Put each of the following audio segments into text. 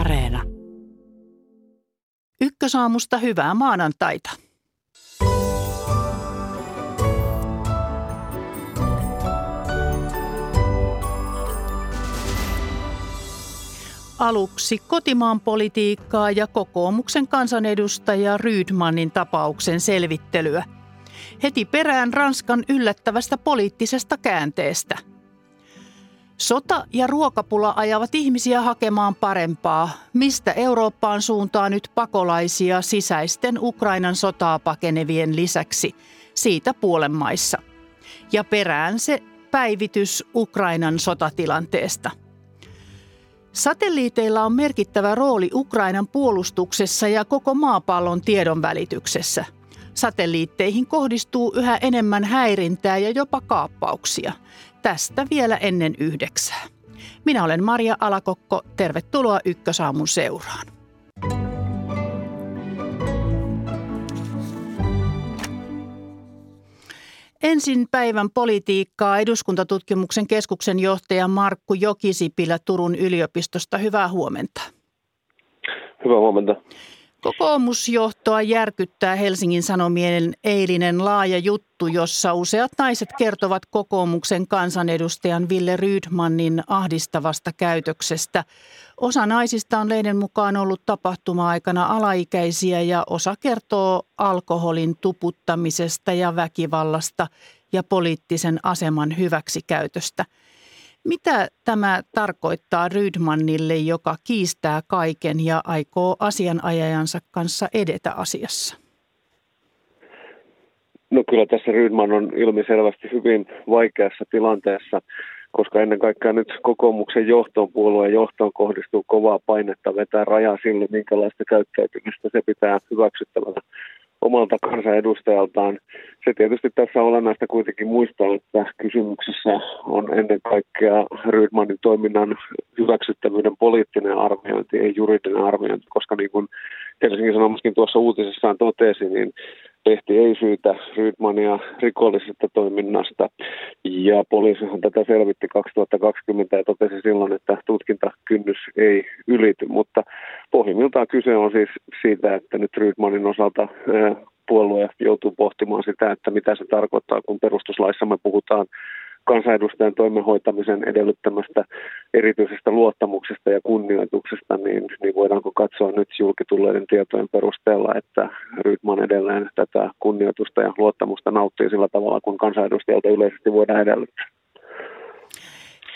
Areena. Ykkösaamusta hyvää maanantaita. Aluksi kotimaan politiikkaa ja kokoomuksen kansanedustaja Rydmanin tapauksen selvittelyä. Heti perään Ranskan yllättävästä poliittisesta käänteestä. Sota ja ruokapula ajavat ihmisiä hakemaan parempaa. Mistä Eurooppaan suuntaa nyt pakolaisia sisäisten Ukrainan sotaa pakenevien lisäksi? Siitä puolen maissa. Ja perään se päivitys Ukrainan sotatilanteesta. Satelliiteilla on merkittävä rooli Ukrainan puolustuksessa ja koko maapallon tiedonvälityksessä. Satelliitteihin kohdistuu yhä enemmän häirintää ja jopa kaappauksia. Tästä vielä ennen 9. Minä olen Maria Alakokko. Tervetuloa Ykkösaamun seuraan. Ensin päivän politiikkaa Eduskuntatutkimuksen keskuksen johtaja Markku Jokisipilä Turun yliopistosta. Hyvää huomenta. Hyvää huomenta. Kokoomusjohtoa järkyttää Helsingin Sanomien eilinen laaja juttu, jossa useat naiset kertovat kokoomuksen kansanedustajan Ville Rydmanin ahdistavasta käytöksestä. Osa naisista on lehden mukaan ollut tapahtuma-aikana alaikäisiä ja osa kertoo alkoholin tuputtamisesta ja väkivallasta ja poliittisen aseman hyväksikäytöstä. Mitä tämä tarkoittaa Rydmanille, joka kiistää kaiken ja aikoo asianajajansa kanssa edetä asiassa? No kyllä tässä Rydman on ilmiselvästi hyvin vaikeassa tilanteessa, koska ennen kaikkea nyt kokoomuksen johtoon, puolueen johtoon kohdistuu kovaa painetta vetää rajaa sille, minkälaista käyttäytymistä se pitää hyväksyttävänä omalta kansanedustajaltaan. Se tietysti tässä on olennaista kuitenkin muistaa, että kysymyksessä on ennen kaikkea Rydmanin toiminnan hyväksyttävyyden poliittinen arviointi, ei juridinen arviointi, koska niin kuin Helsingin Sanomiskin tuossa uutisessaan totesi, niin lehti ei syytä Rydmania rikollisesta toiminnasta ja poliisihan tätä selvitti 2020 ja totesi silloin, että tutkintakynnys ei ylity, mutta pohjimmiltaan kyse on siis siitä, että nyt Rydmanin osalta puolue joutuu pohtimaan sitä, että mitä se tarkoittaa, kun perustuslaissa me puhutaan kansanedustajan toimen hoitamisen edellyttämästä erityisestä luottamuksesta ja kunnioituksesta, niin voidaanko katsoa nyt julkitulleiden tietojen perusteella, että Rydman edelleen tätä kunnioitusta ja luottamusta nauttii sillä tavalla, kun kansanedustajalta yleisesti voidaan edellyttää.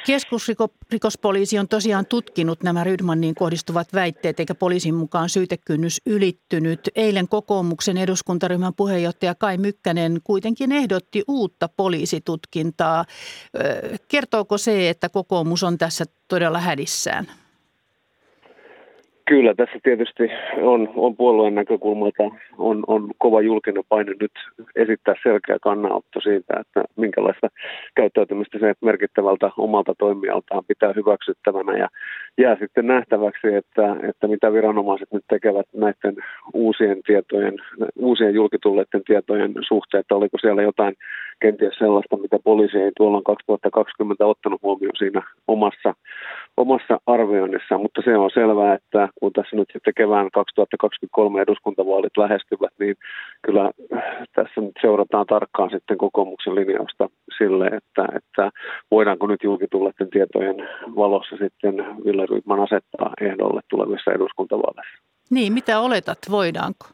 Keskusrikospoliisi on tosiaan tutkinut nämä Rydmaniin kohdistuvat väitteet, eikä poliisin mukaan syytekynnys ylittynyt. Eilen kokoomuksen eduskuntaryhmän puheenjohtaja Kai Mykkänen kuitenkin ehdotti uutta poliisitutkintaa. Kertooko se, että kokoomus on tässä todella hädissään? Kyllä, tässä tietysti on puolueen näkökulmalta on kova julkinen paine nyt esittää selkeä kannanotto siitä, että minkälaista käyttäytymistä se merkittävältä omalta toimijaltaan pitää hyväksyttävänä. Ja jää sitten nähtäväksi, että mitä viranomaiset nyt tekevät näiden uusien julkitulleiden tietojen suhteen, että oliko siellä jotain kenties sellaista, mitä poliisi ei tuolloin 2020 ottanut huomioon siinä omassa arvioinnissaan, mutta se on selvää, että kun tässä nyt sitten kevään 2023 eduskuntavaalit lähestyvät, niin kyllä tässä nyt seurataan tarkkaan sitten kokoomuksen linjausta sille, että voidaanko nyt julkitulleiden tietojen valossa sitten Ville Rydman asettaa ehdolle tulevissa eduskuntavaaleissa. Niin, mitä oletat, voidaanko?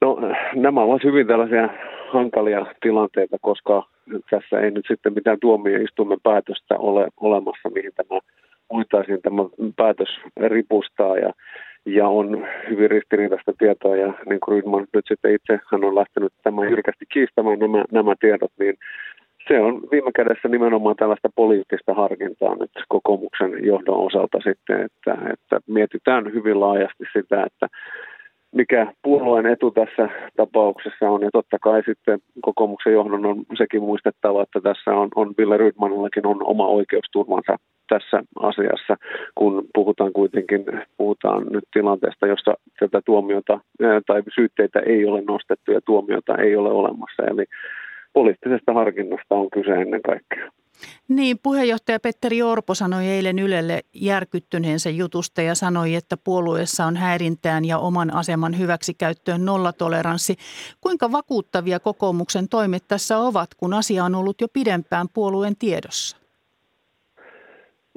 No nämä ovat hyvin tällaisia hankalia tilanteita, koska tässä ei nyt sitten mitään tuomioistuimen päätöstä ole olemassa, mihin tämä voitaisiin tämä päätös ripustaa ja on hyvin ristiriitaista tietoa ja niin kuin Rydman nyt sitten itse hän on lähtenyt tämän jyrkästi kiistämään nämä tiedot, niin se on viime kädessä nimenomaan tällaista poliittista harkintaa nyt kokoomuksen johdon osalta sitten, että mietitään hyvin laajasti sitä, että mikä puolueen etu tässä tapauksessa on. Ja totta kai sitten kokoomuksen johdon on sekin muistettava, että tässä on Ville Rydmanillakin on oma oikeusturvansa tässä asiassa, kun puhutaan nyt tilanteesta, jossa tätä tuomiota tai syytteitä ei ole nostettu ja tuomiota ei ole olemassa. Eli poliittisesta harkinnasta on kyse ennen kaikkea. Niin, puheenjohtaja Petteri Orpo sanoi eilen Ylelle järkyttyneensä jutusta ja sanoi, että puolueessa on häirintään ja oman aseman hyväksikäyttöön nollatoleranssi. Kuinka vakuuttavia kokoomuksen toimet tässä ovat, kun asia on ollut jo pidempään puolueen tiedossa?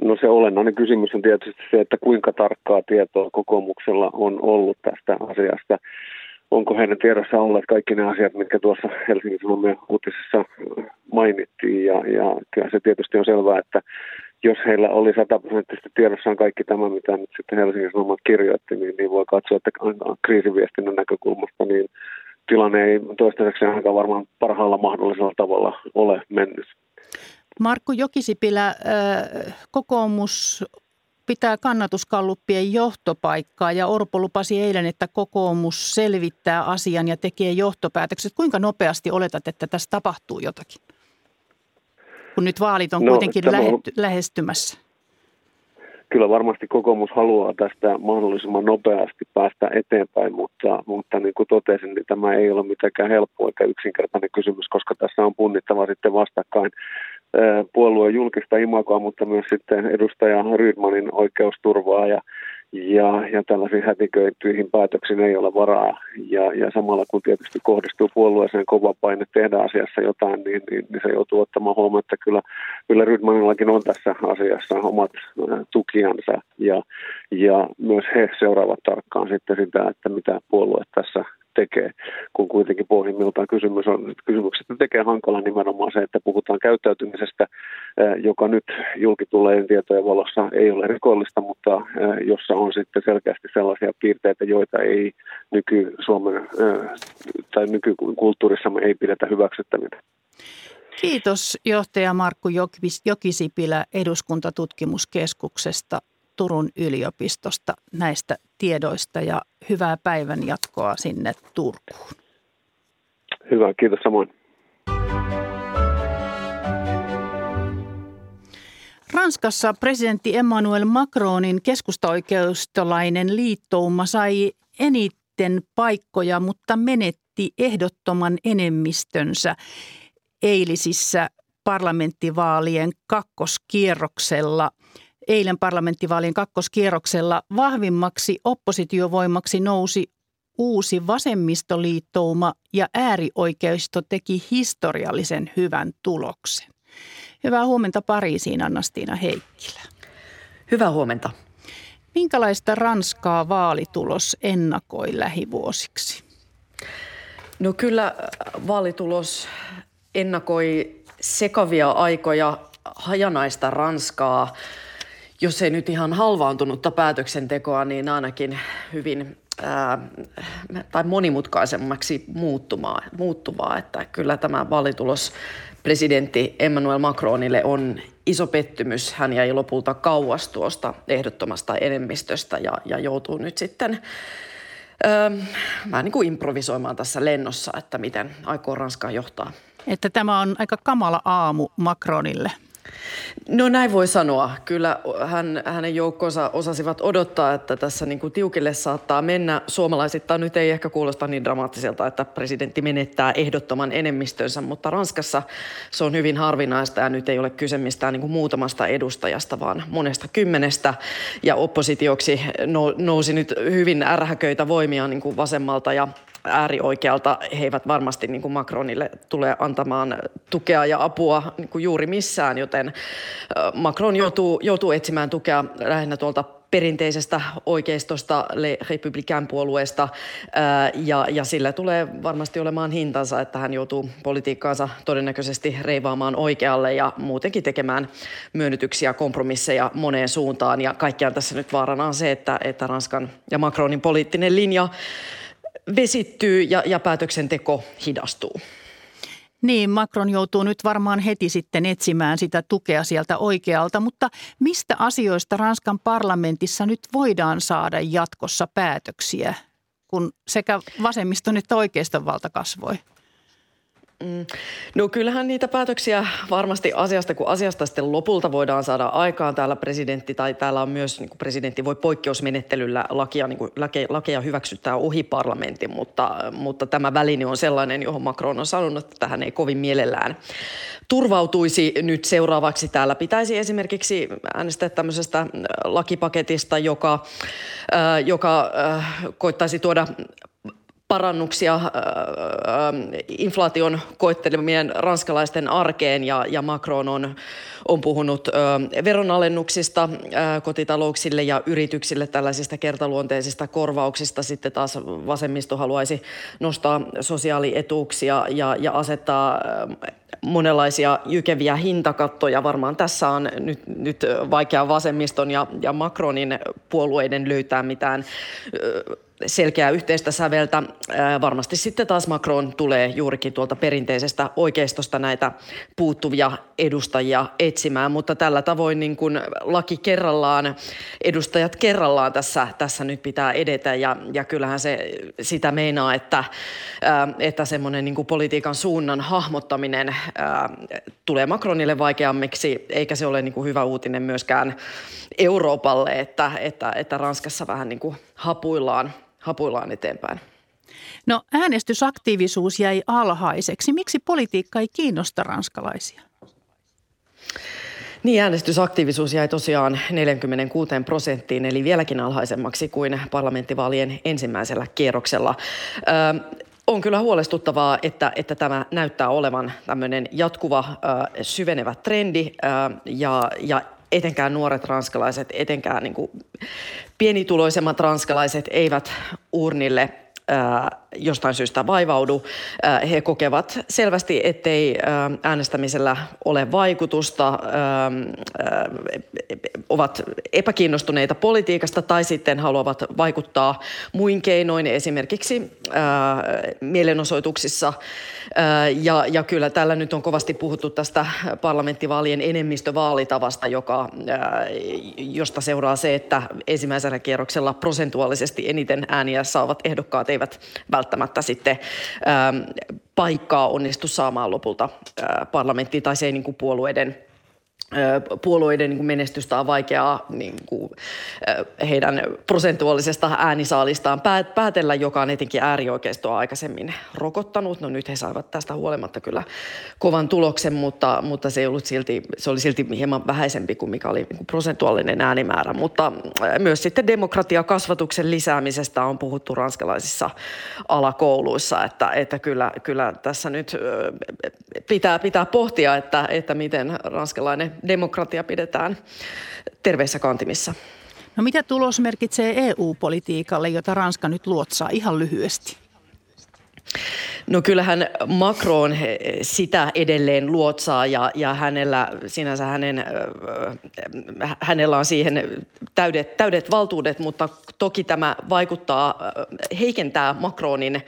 No se olennainen kysymys on tietysti se, että kuinka tarkkaa tietoa kokoomuksella on ollut tästä asiasta. Onko heidän tiedossa olleet kaikki ne asiat, mitkä tuossa Helsingin Sanomien uutisessa mainittiin. Ja kyllä se tietysti on selvää, että jos heillä oli 100% tiedossaan kaikki tämä, mitä nyt sitten Helsingin Sanomat kirjoitti, niin voi katsoa, että kriisiviestinnän näkökulmasta niin tilanne ei toistaiseksi ainakaan varmaan parhaalla mahdollisella tavalla ole mennyt. Markku Jokisipilä, kokoomus pitää kannatuskalluppien johtopaikkaa ja Orpo lupasi eilen, että kokoomus selvittää asian ja tekee johtopäätökset. Kuinka nopeasti oletat, että tässä tapahtuu jotakin, kun nyt vaalit on kuitenkin lähestymässä? Kyllä varmasti kokoomus haluaa tästä mahdollisimman nopeasti päästä eteenpäin, mutta niin kuin totesin, niin tämä ei ole mitenkään helppo eikä yksinkertainen kysymys, koska tässä on punnittava sitten vastakkain puolueen julkista imagoa, mutta myös sitten edustaja Rydmanin oikeusturvaa ja tällaisiin hätiköityihin päätöksiin ei ole varaa. Ja samalla kun tietysti kohdistuu puolueeseen kova paine tehdä asiassa jotain, niin se joutuu ottamaan huomioon, että kyllä Rydmanillakin on tässä asiassa omat tukijansa ja myös he seuraavat tarkkaan sitten sitä, että mitä puolue tässä tekee, kun kuitenkin pohjimmiltaan kysymyksestä tekee hankala nimenomaan se, että puhutaan käyttäytymisestä, joka nyt julkitulleen tietojen valossa ei ole rikollista, mutta jossa on sitten selkeästi sellaisia piirteitä, joita ei nyky-Suomen tai nykykulttuurissamme ei pidetä hyväksyttävinä. Kiitos johtaja Markku Jokisipilä Eduskuntatutkimuskeskuksesta Turun yliopistosta näistä tiedoista ja hyvää päivän jatkoa sinne Turkuun. Hyvä, kiitos samoin. Ranskassa presidentti Emmanuel Macronin keskustaoikeistolainen liittouma sai eniten paikkoja, mutta menetti ehdottoman enemmistönsä eilisissä parlamenttivaalien kakkoskierroksella. Eilen parlamenttivaalien kakkoskierroksella vahvimmaksi oppositiovoimaksi nousi uusi vasemmistoliittouma ja äärioikeisto teki historiallisen hyvän tuloksen. Hyvää huomenta Pariisiin, Annastiina Heikkilä. Hyvää huomenta. Minkälaista Ranskaa vaalitulos ennakoi lähivuosiksi? No kyllä vaalitulos ennakoi sekavia aikoja, hajanaista Ranskaa. Jos ei nyt ihan halvaantunutta päätöksentekoa, niin ainakin hyvin tai monimutkaisemmaksi muuttuvaa. Että kyllä tämä vaalitulos presidentti Emmanuel Macronille on iso pettymys. Hän jäi lopulta kauas tuosta ehdottomasta enemmistöstä ja joutuu nyt sitten vähän niin kuin improvisoimaan tässä lennossa, että miten aikoo Ranskaa johtaa. Että tämä on aika kamala aamu Macronille. No näin voi sanoa. Kyllä hänen joukkonsa osasivat odottaa, että tässä niin kuin tiukille saattaa mennä. Suomalaisittain nyt ei ehkä kuulosta niin dramaattiselta, että presidentti menettää ehdottoman enemmistönsä, mutta Ranskassa se on hyvin harvinaista ja nyt ei ole kyse mistään niin kuin muutamasta edustajasta, vaan monesta kymmenestä. Ja oppositioksi nousi nyt hyvin ärhäköitä voimia niin kuin vasemmalta ja äärioikealta. He eivät varmasti niin kuin Macronille tule antamaan tukea ja apua niin kuin juuri missään, joten Macron joutuu etsimään tukea lähinnä tuolta perinteisestä oikeistosta, Les Républicains puolueesta, ja sillä tulee varmasti olemaan hintansa, että hän joutuu politiikkaansa todennäköisesti reivaamaan oikealle ja muutenkin tekemään myönnytyksiä, kompromisseja moneen suuntaan, ja kaikkiaan tässä nyt vaarana on se, että Ranskan ja Macronin poliittinen linja vesittyy ja päätöksenteko hidastuu. Niin, Macron joutuu nyt varmaan heti sitten etsimään sitä tukea sieltä oikealta, mutta mistä asioista Ranskan parlamentissa nyt voidaan saada jatkossa päätöksiä, kun sekä vasemmiston että oikeiston valta kasvoi? No kyllähän niitä päätöksiä varmasti asiasta, kun asiasta sitten lopulta voidaan saada aikaan. Täällä presidentti tai täällä on myös, niin kuin presidentti voi poikkeusmenettelyllä lakia, niin kuin lakeja hyväksyttää ohi parlamentin, mutta tämä väline on sellainen, johon Macron on sanonut, että hän ei kovin mielellään turvautuisi nyt seuraavaksi. Täällä pitäisi esimerkiksi äänestää tämmöisestä lakipaketista, joka koittaisi tuoda parannuksia inflaation koettelemien ranskalaisten arkeen, ja Macron on puhunut veronalennuksista kotitalouksille ja yrityksille, tällaisista kertaluonteisista korvauksista. Sitten taas vasemmisto haluaisi nostaa sosiaalietuuksia ja asettaa monenlaisia jykeviä hintakattoja. Varmaan tässä on nyt vaikea vasemmiston ja Macronin puolueiden löytää mitään selkeää yhteistä säveltä. Varmasti sitten taas Macron tulee juurikin tuolta perinteisestä oikeistosta näitä puuttuvia edustajia etsimään, mutta tällä tavoin niin kuin laki kerrallaan, edustajat kerrallaan tässä nyt pitää edetä, ja kyllähän se sitä meinaa, että semmoinen niin kuin politiikan suunnan hahmottaminen tulee Macronille vaikeammiksi, eikä se ole niin kuin hyvä uutinen myöskään Euroopalle, että Ranskassa vähän niin kuin hapuillaan eteenpäin. No äänestysaktiivisuus jäi alhaiseksi. Miksi politiikka ei kiinnosta ranskalaisia? Niin, äänestysaktiivisuus jäi tosiaan 46%, eli vieläkin alhaisemmaksi kuin parlamenttivaalien ensimmäisellä kierroksella. On kyllä huolestuttavaa, että tämä näyttää olevan tämmöinen jatkuva syvenevä trendi, ja etenkään nuoret ranskalaiset, etenkään niin kuin pienituloisemmat ranskalaiset eivät urnille jostain syystä vaivaudu. He kokevat selvästi, ettei äänestämisellä ole vaikutusta, ovat epäkiinnostuneita politiikasta tai sitten haluavat vaikuttaa muin keinoin, esimerkiksi mielenosoituksissa. Ja kyllä täällä nyt on kovasti puhuttu tästä parlamenttivaalien enemmistövaalitavasta, josta seuraa se, että ensimmäisellä kierroksella prosentuaalisesti eniten ääniä saavat ehdokkaat eivät välttämättä sitten paikkaa onnistu saamaan lopulta parlamenttiin, tai se ei niin kuin puolueiden niin kuin menestystä on vaikeaa niin kuin heidän prosentuaalisesta äänisaalistaan päätellä, joka on etenkin äärioikeistoa aikaisemmin rokottanut. No nyt he saivat tästä huolimatta kyllä kovan tuloksen, mutta se oli silti hieman vähäisempi kuin mikä oli niin kuin prosentuaalinen äänimäärä. Mutta myös sitten demokratiakasvatuksen lisäämisestä on puhuttu ranskalaisissa alakouluissa, että kyllä tässä nyt pitää pohtia, että miten ranskalainen demokratia pidetään terveissä kantimissa. No mitä tulos merkitsee EU-politiikalle, jota Ranska nyt luotsaa ihan lyhyesti? No kyllähän Macron sitä edelleen luotsaa, ja hänellä on siihen täydet valtuudet, mutta toki tämä heikentää Macronin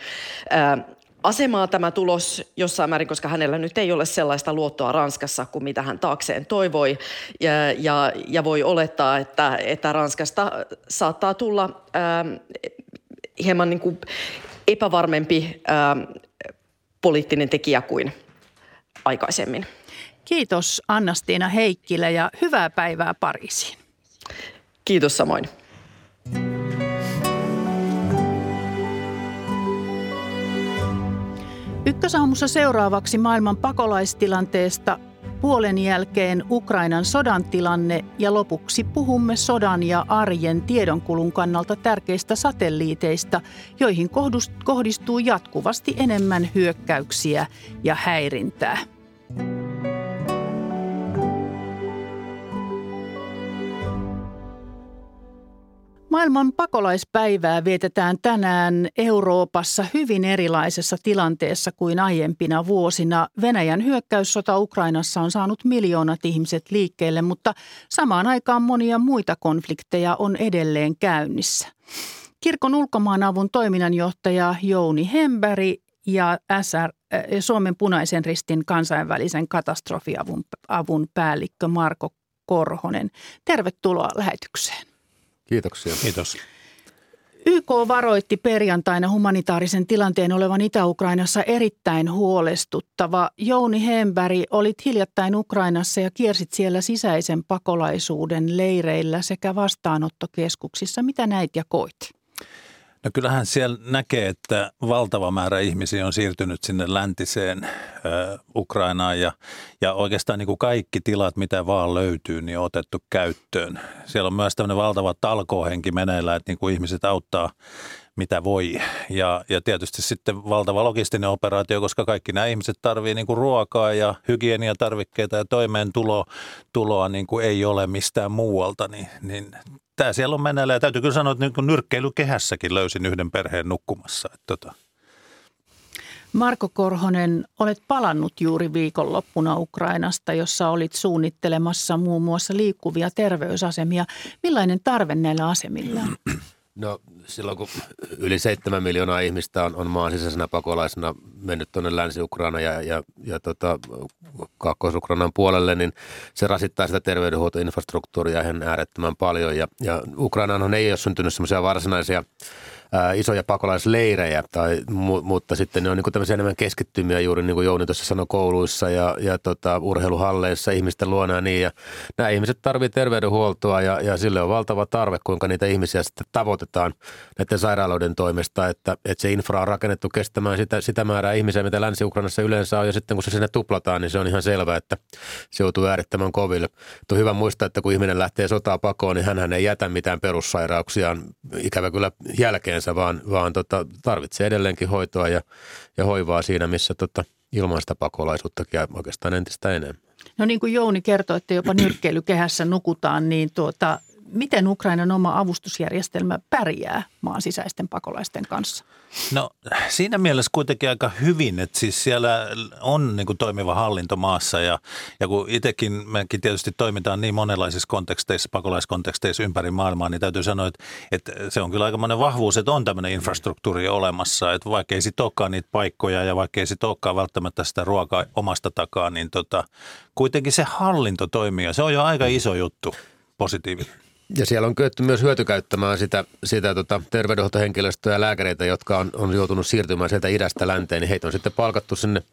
asemaa tämä tulos jossain määrin, koska hänellä nyt ei ole sellaista luottoa Ranskassa kuin mitä hän taakseen toivoi, ja voi olettaa, että Ranskasta saattaa tulla hieman niin kuin epävarmempi poliittinen tekijä kuin aikaisemmin. Kiitos Annastiina Heikkilä ja hyvää päivää Pariisiin. Kiitos samoin. Ykkösaamussa seuraavaksi maailman pakolaistilanteesta, puolen jälkeen Ukrainan sodan tilanne ja lopuksi puhumme sodan ja arjen tiedonkulun kannalta tärkeistä satelliiteista, joihin kohdistuu jatkuvasti enemmän hyökkäyksiä ja häirintää. Maailman pakolaispäivää vietetään tänään Euroopassa hyvin erilaisessa tilanteessa kuin aiempina vuosina. Venäjän hyökkäyssota Ukrainassa on saanut miljoonat ihmiset liikkeelle, mutta samaan aikaan monia muita konflikteja on edelleen käynnissä. Kirkon Ulkomaanavun toiminnanjohtaja Jouni Hemberg ja Suomen Punaisen Ristin kansainvälisen katastrofiavun päällikkö Marko Korhonen. Tervetuloa lähetykseen. Kiitoksia. Kiitos. YK varoitti perjantaina humanitaarisen tilanteen olevan Itä-Ukrainassa erittäin huolestuttava. Jouni Hemberg, olit hiljattain Ukrainassa ja kiersit siellä sisäisen pakolaisuuden leireillä sekä vastaanottokeskuksissa. Mitä näit ja koit? No kyllähän siellä näkee, että valtava määrä ihmisiä on siirtynyt sinne läntiseen Ukrainaan ja oikeastaan niin kuin kaikki tilat, mitä vaan löytyy, niin on otettu käyttöön. Siellä on myös tämmöinen valtava talkoohenki meneillään, että niin kuin ihmiset auttaa mitä voi. Ja tietysti sitten valtava logistinen operaatio, koska kaikki nämä ihmiset tarvitsee niin kuin ruokaa ja hygieniatarvikkeita ja toimeentuloa niin kuin ei ole mistään muualta, niin tämä siellä on meneillään. Ja täytyy kyllä sanoa, että niin kuin nyrkkeilykehässäkin löysin yhden perheen nukkumassa. Marko Korhonen, olet palannut juuri viikonloppuna Ukrainasta, jossa olit suunnittelemassa muun muassa liikkuvia terveysasemia. Millainen tarve näillä asemilla on? No silloin kun yli 7 miljoonaa ihmistä on maan sisäisenä pakolaisena mennyt tuonne Länsi-Ukrainaan ja Kaakkois-Ukrainan puolelle, niin se rasittaa sitä terveydenhuoltoinfrastruktuuria ihan äärettömän paljon. Ja Ukrainaan ei ole syntynyt semmoisia varsinaisia isoja pakolaisleirejä, mutta sitten ne on niin tämmöisiä enemmän keskittymiä juuri niin kuin Jouni tuossa sanoi, kouluissa ja urheiluhalleissa ihmisten luona ja niin. Ja nämä ihmiset tarvitsevat terveydenhuoltoa ja sille on valtava tarve, kuinka niitä ihmisiä sitten tavoitetaan näiden sairaaloiden toimesta, että se infra on rakennettu kestämään sitä määrää ihmisiä, mitä Länsi-Ukrainassa yleensä on, ja sitten kun se sinne tuplataan, niin se on ihan selvää, että se joutuu äärettömän koville. On hyvä muistaa, että kun ihminen lähtee sotaa pakoon, niin hänhän ei jätä mitään perussairauksiaan ikävä kyllä jälkeen, vaan tarvitsee edelleenkin hoitoa ja hoivaa siinä, missä ilman sitä pakolaisuuttakin ja oikeastaan entistä enemmän. No niin kuin Jouni kertoi, että jopa nyrkkeilykehässä nukutaan, niin miten Ukrainan oma avustusjärjestelmä pärjää maan sisäisten pakolaisten kanssa? No siinä mielessä kuitenkin aika hyvin, että siis siellä on niin kuin toimiva hallinto maassa ja kun itsekin mekin tietysti toimitaan niin monenlaisissa konteksteissa, pakolaiskonteksteissa ympäri maailmaa, niin täytyy sanoa, että se on kyllä aikamoinen vahvuus, että on tämmöinen infrastruktuuri olemassa, että vaikka ei sit olekaan niitä paikkoja ja vaikka ei sit olekaan välttämättä sitä ruokaa omasta takaa, niin kuitenkin se hallinto toimii ja se on jo aika iso juttu, positiivinen. Ja siellä on kyetty myös hyötykäyttämään sitä terveydenhoitohenkilöstöä ja lääkäreitä, jotka on joutunut siirtymään sieltä idästä länteen. Niin heitä on sitten palkattu sinne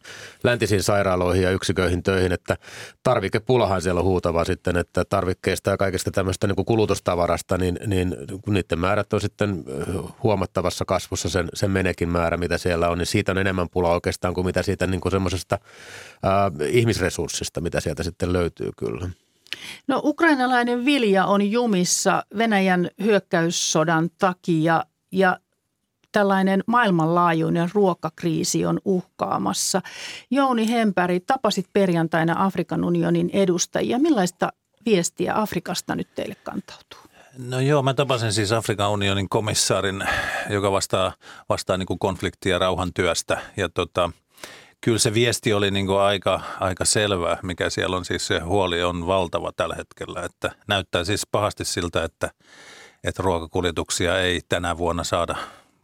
läntisiin sairaaloihin ja yksiköihin töihin, että tarvikepulahan siellä on huutava sitten, että tarvikkeista ja kaikesta tämmöistä niin kuin kulutustavarasta, niin kun niiden määrät on sitten huomattavassa kasvussa sen menekin määrä, mitä siellä on, niin siitä on enemmän pulaa oikeastaan kuin mitä siitä niin kuin semmoisesta ihmisresurssista, mitä sieltä sitten löytyy kyllä. No ukrainalainen vilja on jumissa Venäjän hyökkäyssodan takia ja tällainen maailmanlaajuinen ruokakriisi on uhkaamassa. Jouni Hemberg, tapasit perjantaina Afrikan unionin edustajia. Millaista viestiä Afrikasta nyt teille kantautuu? No joo, mä tapasin siis Afrikan unionin komissaarin, joka vastaa niin kuin konfliktia ja rauhantyöstä ja kyllä se viesti oli niin kuin aika selvä, mikä siellä on, siis se huoli on valtava tällä hetkellä, että näyttää siis pahasti siltä, että ruokakuljetuksia ei tänä vuonna saada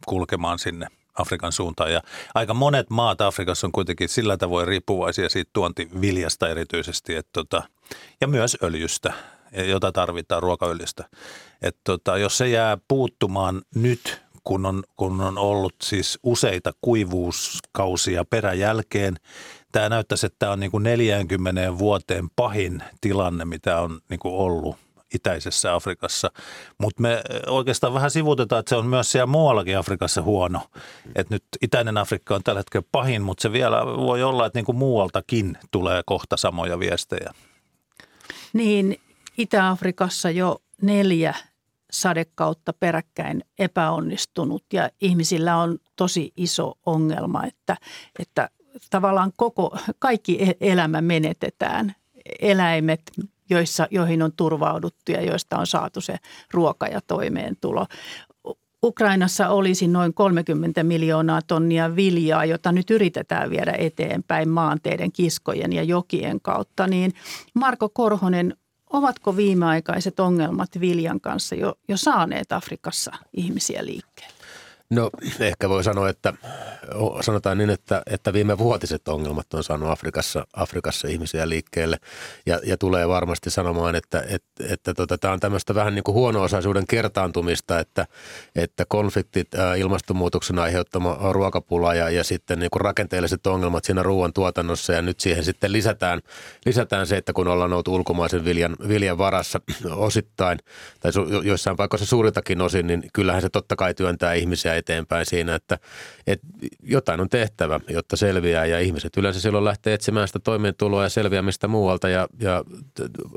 kulkemaan sinne Afrikan suuntaan ja aika monet maat Afrikassa on kuitenkin sillä tavoin riippuvaisia siitä tuontiviljasta erityisesti ja myös öljystä, jota tarvitaan, ruokaöljystä. Että jos se jää puuttumaan nyt, kun on ollut siis useita kuivuuskausia peräjälkeen. Tämä näyttäisi, että tämä on niin kuin 40 vuoteen pahin tilanne, mitä on niin kuin ollut itäisessä Afrikassa. Mutta me oikeastaan vähän sivutetaan, että se on myös siellä muuallakin Afrikassa huono. Et nyt itäinen Afrikka on tällä hetkellä pahin, mutta se vielä voi olla, että niin kuin muualtakin tulee kohta samoja viestejä. Niin, Itä-Afrikassa jo 4 sadekautta peräkkäin epäonnistunut ja ihmisillä on tosi iso ongelma, että tavallaan kaikki elämä menetetään. Eläimet, joihin on turvauduttu ja joista on saatu se ruoka ja toimeentulo. Ukrainassa olisi noin 30 miljoonaa tonnia viljaa, jota nyt yritetään viedä eteenpäin maanteiden, kiskojen ja jokien kautta. Niin Marko Korhonen, ovatko viimeaikaiset ongelmat viljan kanssa jo saaneet Afrikassa ihmisiä liikkeelle? No ehkä voi sanoa, että sanotaan niin, että viime vuotiset ongelmat on saanut Afrikassa ihmisiä liikkeelle ja tulee varmasti sanomaan, että tämä on tämmöistä vähän niin kuin huono-osaisuuden kertaantumista, että konfliktit, ilmastonmuutoksen aiheuttama ruokapula ja sitten niin kuin rakenteelliset ongelmat siinä ruoantuotannossa ja nyt siihen sitten lisätään se, että kun ollaan oltu ulkomaisen viljan varassa osittain tai joissain paikoissa suuriltakin osin, niin kyllähän se totta kai työntää ihmisiä eteenpäin siinä, että jotain on tehtävä, jotta selviää ja ihmiset yleensä silloin lähtee etsimään sitä toimeentuloa ja selviämistä muualta ja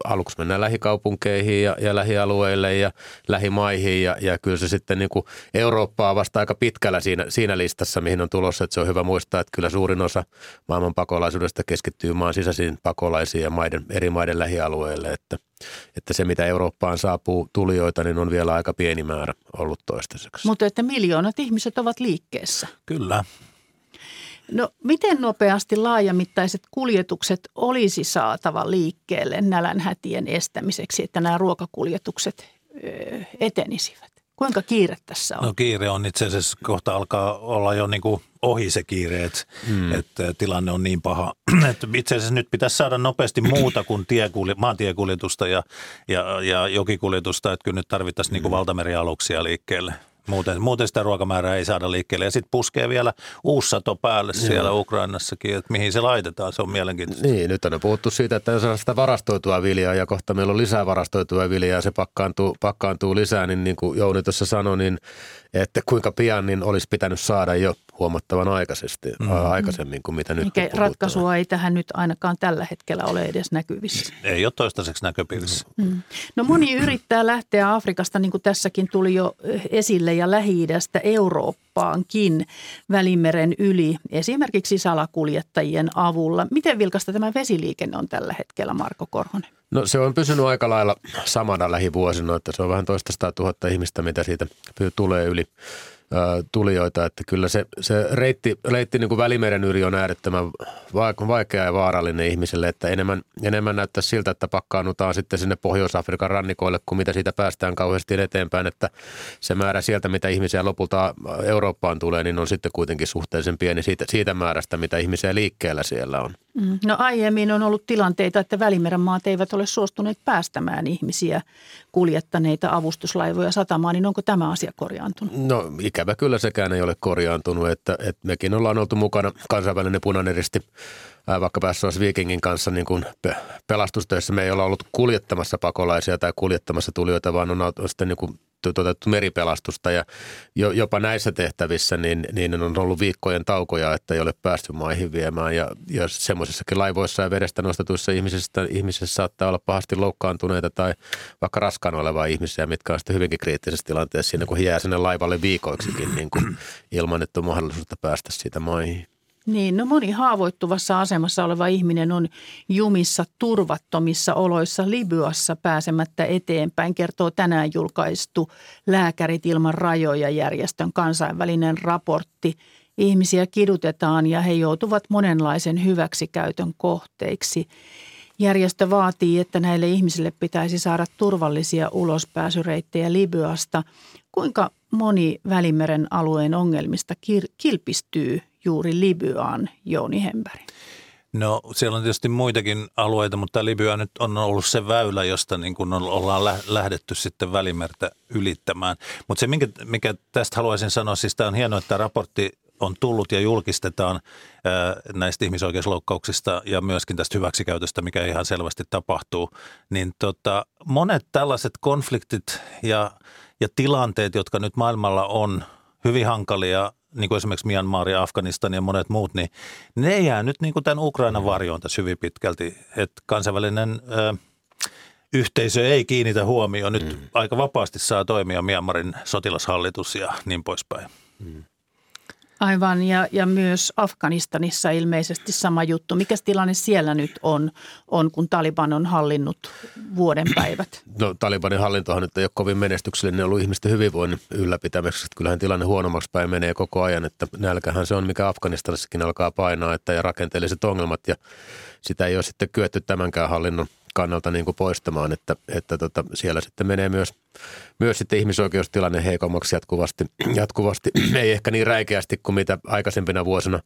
aluksi mennään lähikaupunkeihin ja lähialueille ja lähimaihin ja kyllä se sitten niin kuin Eurooppaa vasta aika pitkällä siinä listassa, mihin on tulossa, että se on hyvä muistaa, että kyllä suurin osa maailman pakolaisuudesta keskittyy maan sisäisiin pakolaisiin ja eri maiden lähialueille, että se, mitä Eurooppaan saapuu tulijoita, niin on vielä aika pieni määrä ollut toistaiseksi. Mutta että miljoonat ihmiset ovat liikkeessä. Kyllä. No miten nopeasti laajamittaiset kuljetukset olisi saatava liikkeelle nälänhätien estämiseksi, että nämä ruokakuljetukset etenisivät? Kuinka kiire tässä on? No kiire on itse asiassa, kohta alkaa olla jo niin kuin ohi se kiire, että tilanne on niin paha. Että itse asiassa nyt pitäisi saada nopeasti muuta kuin maantiekuljetusta ja jokikuljetusta, että kyllä nyt tarvittaisiin niin kuin valtamerialuksia liikkeelle. Muuten sitä ruokamäärää ei saada liikkeelle. Ja sitten puskee vielä uusi sato päälle siellä Ukrainassakin, että mihin se laitetaan. Se on mielenkiintoista. Niin, nyt on puhuttu siitä, että ei saa sitä varastoitua viljaa ja kohta meillä on lisää varastoitua viljaa ja se pakkaantuu lisää. Niin kuin Jouni tuossa sanoi, niin että kuinka pian niin olisi pitänyt saada jo huomattavan aikaisemmin kuin mitä nyt puhutaan. Ratkaisua ei tähän nyt ainakaan tällä hetkellä ole edes näkyvissä. Ei ole toistaiseksi näköpiirissä. No moni yrittää lähteä Afrikasta, niin kuin tässäkin tuli jo esille, ja Lähi-idästä Eurooppaankin Välimeren yli, esimerkiksi salakuljettajien avulla. Miten vilkasta tämä vesiliikenne on tällä hetkellä, Marko Korhonen? No se on pysynyt aika lailla samana lähivuosina, että se on vähän toista 100 000 ihmistä, mitä siitä tulee yli tulijoita, että kyllä se reitti niin kuin Välimeren yli on äärettömän vaikea ja vaarallinen ihmiselle, että enemmän näyttää siltä, että pakkaannutaan sitten sinne Pohjois-Afrikan rannikoille, kun mitä siitä päästään kauheasti eteenpäin, että se määrä sieltä, mitä ihmisiä lopulta Eurooppaan tulee, niin on sitten kuitenkin suhteellisen pieni siitä määrästä, mitä ihmisiä liikkeellä siellä on. No aiemmin on ollut tilanteita, että Välimeren maat eivät ole suostuneet päästämään ihmisiä kuljettaneita avustuslaivoja satamaan, niin onko tämä asia korjaantunut? No ikävä kyllä sekään ei ole korjaantunut, että mekin ollaan oltu mukana kansainvälinen punainen risti. Vaikka päässä Vikingin kanssa niin kuin pelastustöissä, me ei olla ollut kuljettamassa pakolaisia tai kuljettamassa tulijoita, vaan on sitten niin kuin toteutettu meripelastusta ja jopa näissä tehtävissä niin on ollut viikkojen taukoja, että ei ole päästy maihin viemään ja semmoisessakin laivoissa ja vedestä nostetuissa ihmisissä saattaa olla pahasti loukkaantuneita tai vaikka raskaana olevaa ihmisiä, mitkä on sitten hyvinkin kriittisessä tilanteessa siinä, kun jää sinne laivalle viikoiksikin niin kuin ilman, että on mahdollisuutta päästä siitä maihin. Niin, no moni haavoittuvassa asemassa oleva ihminen on jumissa turvattomissa oloissa Libyassa pääsemättä eteenpäin, kertoo tänään julkaistu Lääkärit ilman rajoja -järjestön kansainvälinen raportti. Ihmisiä kidutetaan ja he joutuvat monenlaisen hyväksikäytön kohteiksi. Järjestö vaatii, että näille ihmisille pitäisi saada turvallisia ulospääsyreittejä Libyasta. Kuinka moni Välimeren alueen ongelmista kilpistyy juuri Libyaan, Jouni Hemberg? No siellä on tietysti muitakin alueita, mutta Libya nyt on ollut se väylä, josta niin kuin ollaan lähdetty sitten Välimertä ylittämään. Mutta se, mikä tästä haluaisin sanoa, siis tämä on hienoa, että tämä raportti on tullut ja julkistetaan näistä ihmisoikeusloukkauksista ja myöskin tästä hyväksikäytöstä, mikä ihan selvästi tapahtuu. Niin monet tällaiset konfliktit ja tilanteet, jotka nyt maailmalla on hyvin hankalia, niin kuin esimerkiksi Myanmar ja Afganistan ja monet muut, niin ne jää nyt niin kuin tämän Ukrainan varjoon tässä hyvin pitkälti. Että kansainvälinen yhteisö ei kiinnitä huomioon. Nyt aika vapaasti saa toimia Myanmarin sotilashallitus ja niin poispäin. Aivan, ja myös Afganistanissa ilmeisesti sama juttu. Mikäs tilanne siellä nyt on, kun Taliban on hallinnut vuoden päivät? No Talibanin hallintohan nyt ei ole kovin menestyksellinen ollut ihmisten hyvinvoinnin ylläpitämiseksi. Kyllähän tilanne huonommaksi päin menee koko ajan, että nälkähän se on, mikä Afganistanissakin alkaa painaa, ja rakenteelliset ongelmat, ja sitä ei ole sitten kyetty tämänkään hallinnon kannalta niin kuin poistamaan, että siellä sitten menee myös sitten ihmisoikeustilanne heikommaksi jatkuvasti. Ei ehkä niin räikeästi kuin mitä aikaisempina vuosina,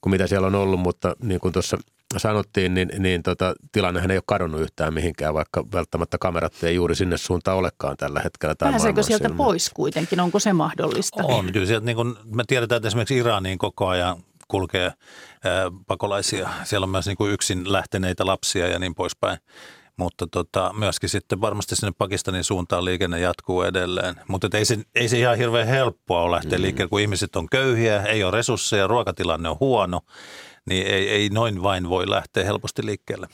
kuin mitä siellä on ollut, mutta niin kuin tuossa sanottiin, niin tilannehän ei ole kadonnut yhtään mihinkään, vaikka välttämättä kamerat ei juuri sinne suuntaan olekaan tällä hetkellä. Pääseekö sieltä pois kuitenkin? Onko se mahdollista? On, kyllä sieltä niin kuin me tiedetään, että esimerkiksi Iraniin koko ajan kulkee pakolaisia. Siellä on myös niin kuin yksin lähteneitä lapsia ja niin poispäin. Mutta myöskin sitten varmasti sinne Pakistanin suuntaan liikenne jatkuu edelleen. Mutta ei se ihan hirveän helppoa ole lähteä liikkeelle, kun ihmiset on köyhiä, ei ole resursseja, ruokatilanne on huono. Niin ei noin vain voi lähteä helposti liikkeelle.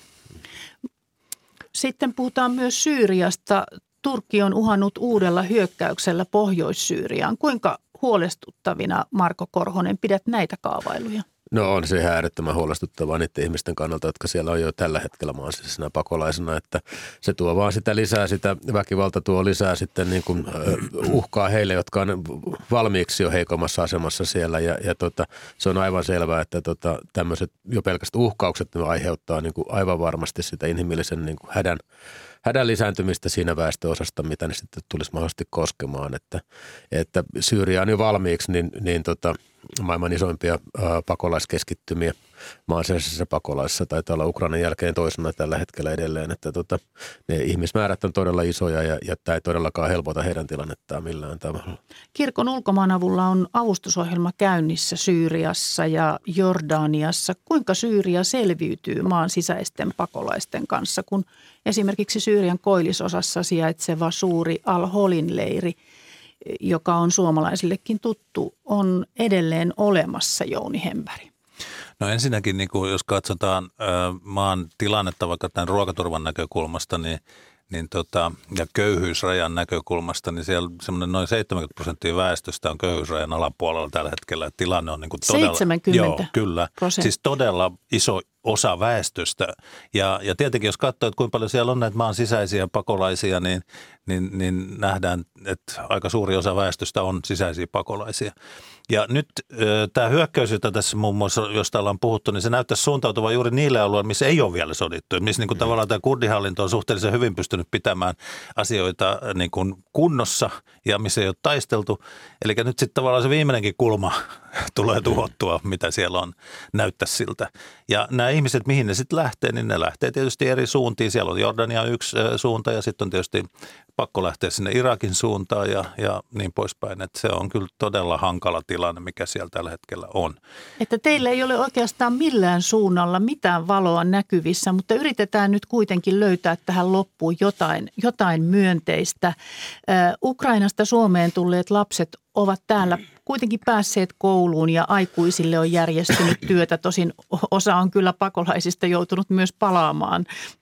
Sitten puhutaan myös Syyriasta. Turkki on uhannut uudella hyökkäyksellä Pohjois-Syyriaan. Kuinka huolestuttavina, Marko Korhonen, pidät näitä kaavailuja? No on se äärettömän huolestuttavaa niiden ihmisten kannalta, jotka siellä on jo tällä hetkellä maansisäisenä pakolaisena, että se tuo vaan sitä lisää, sitä väkivalta tuo lisää sitten niin kuin uhkaa heille, jotka on valmiiksi jo heikommassa asemassa siellä ja se on aivan selvää, että tämmöiset jo pelkästään uhkaukset ne aiheuttaa niin kuin aivan varmasti sitä inhimillisen niin kuin hädän lisääntymistä siinä väestöosasta, mitä ne sitten tulisi mahdollisesti koskemaan, että Syyria on jo valmiiksi niin maailman isoimpia pakolaiskeskittymiä maansisäisessä pakolaisessa. Taitaa olla Ukrainan jälkeen toisena tällä hetkellä edelleen, että ne ihmismäärät on todella isoja ja tämä ei todellakaan helpota heidän tilannettaan millään tavalla. Kirkon Ulkomaanavulla on avustusohjelma käynnissä Syyriassa ja Jordaniassa. Kuinka Syyria selviytyy maan sisäisten pakolaisten kanssa, kun esimerkiksi Syyrian koillisosassa sijaitseva suuri Al-Holin leiri, joka on suomalaisillekin tuttu, on edelleen olemassa, Jouni Hemberg? No ensinnäkin, niin kun jos katsotaan maan tilannetta vaikka tämän ruokaturvan näkökulmasta ja köyhyysrajan näkökulmasta, niin siellä semmoinen noin 70% väestöstä on köyhyysrajan alapuolella tällä hetkellä. Tilanne on niin kuin todella... 70%? Joo, kyllä. Siis todella iso osa väestöstä. Ja tietenkin, jos katsoo, että kuinka paljon siellä on näitä maan sisäisiä pakolaisia, niin nähdään, että aika suuri osa väestöstä on sisäisiä pakolaisia. Ja nyt tämä hyökkäys, jota tässä muun muassa, josta ollaan puhuttu, niin se näyttäisi suuntautuvan juuri niille alueille, missä ei ole vielä sodittu. Missä niin kuin tavallaan tämä kurdihallinto on suhteellisen hyvin pystynyt pitämään asioita niin kuin kunnossa ja missä ei ole taisteltu. Eli nyt sitten tavallaan se viimeinenkin kulma tulee tuhottua, mitä siellä on, näyttäisi siltä. Ja nämä ihmiset, mihin ne sitten lähtee, niin ne lähtee tietysti eri suuntiin. Siellä on Jordania yksi suunta ja sitten on tietysti pakko lähteä sinne Irakin suuntaan ja niin poispäin. Että se on kyllä todella hankala tilanne, mikä siellä tällä hetkellä on. Että teillä ei ole oikeastaan millään suunnalla mitään valoa näkyvissä, mutta yritetään nyt kuitenkin löytää tähän loppuun jotain myönteistä. Ukrainasta Suomeen tulleet lapset ovat täällä kuitenkin päässeet kouluun ja aikuisille on järjestynyt työtä. Tosin osa on kyllä pakolaisista joutunut myös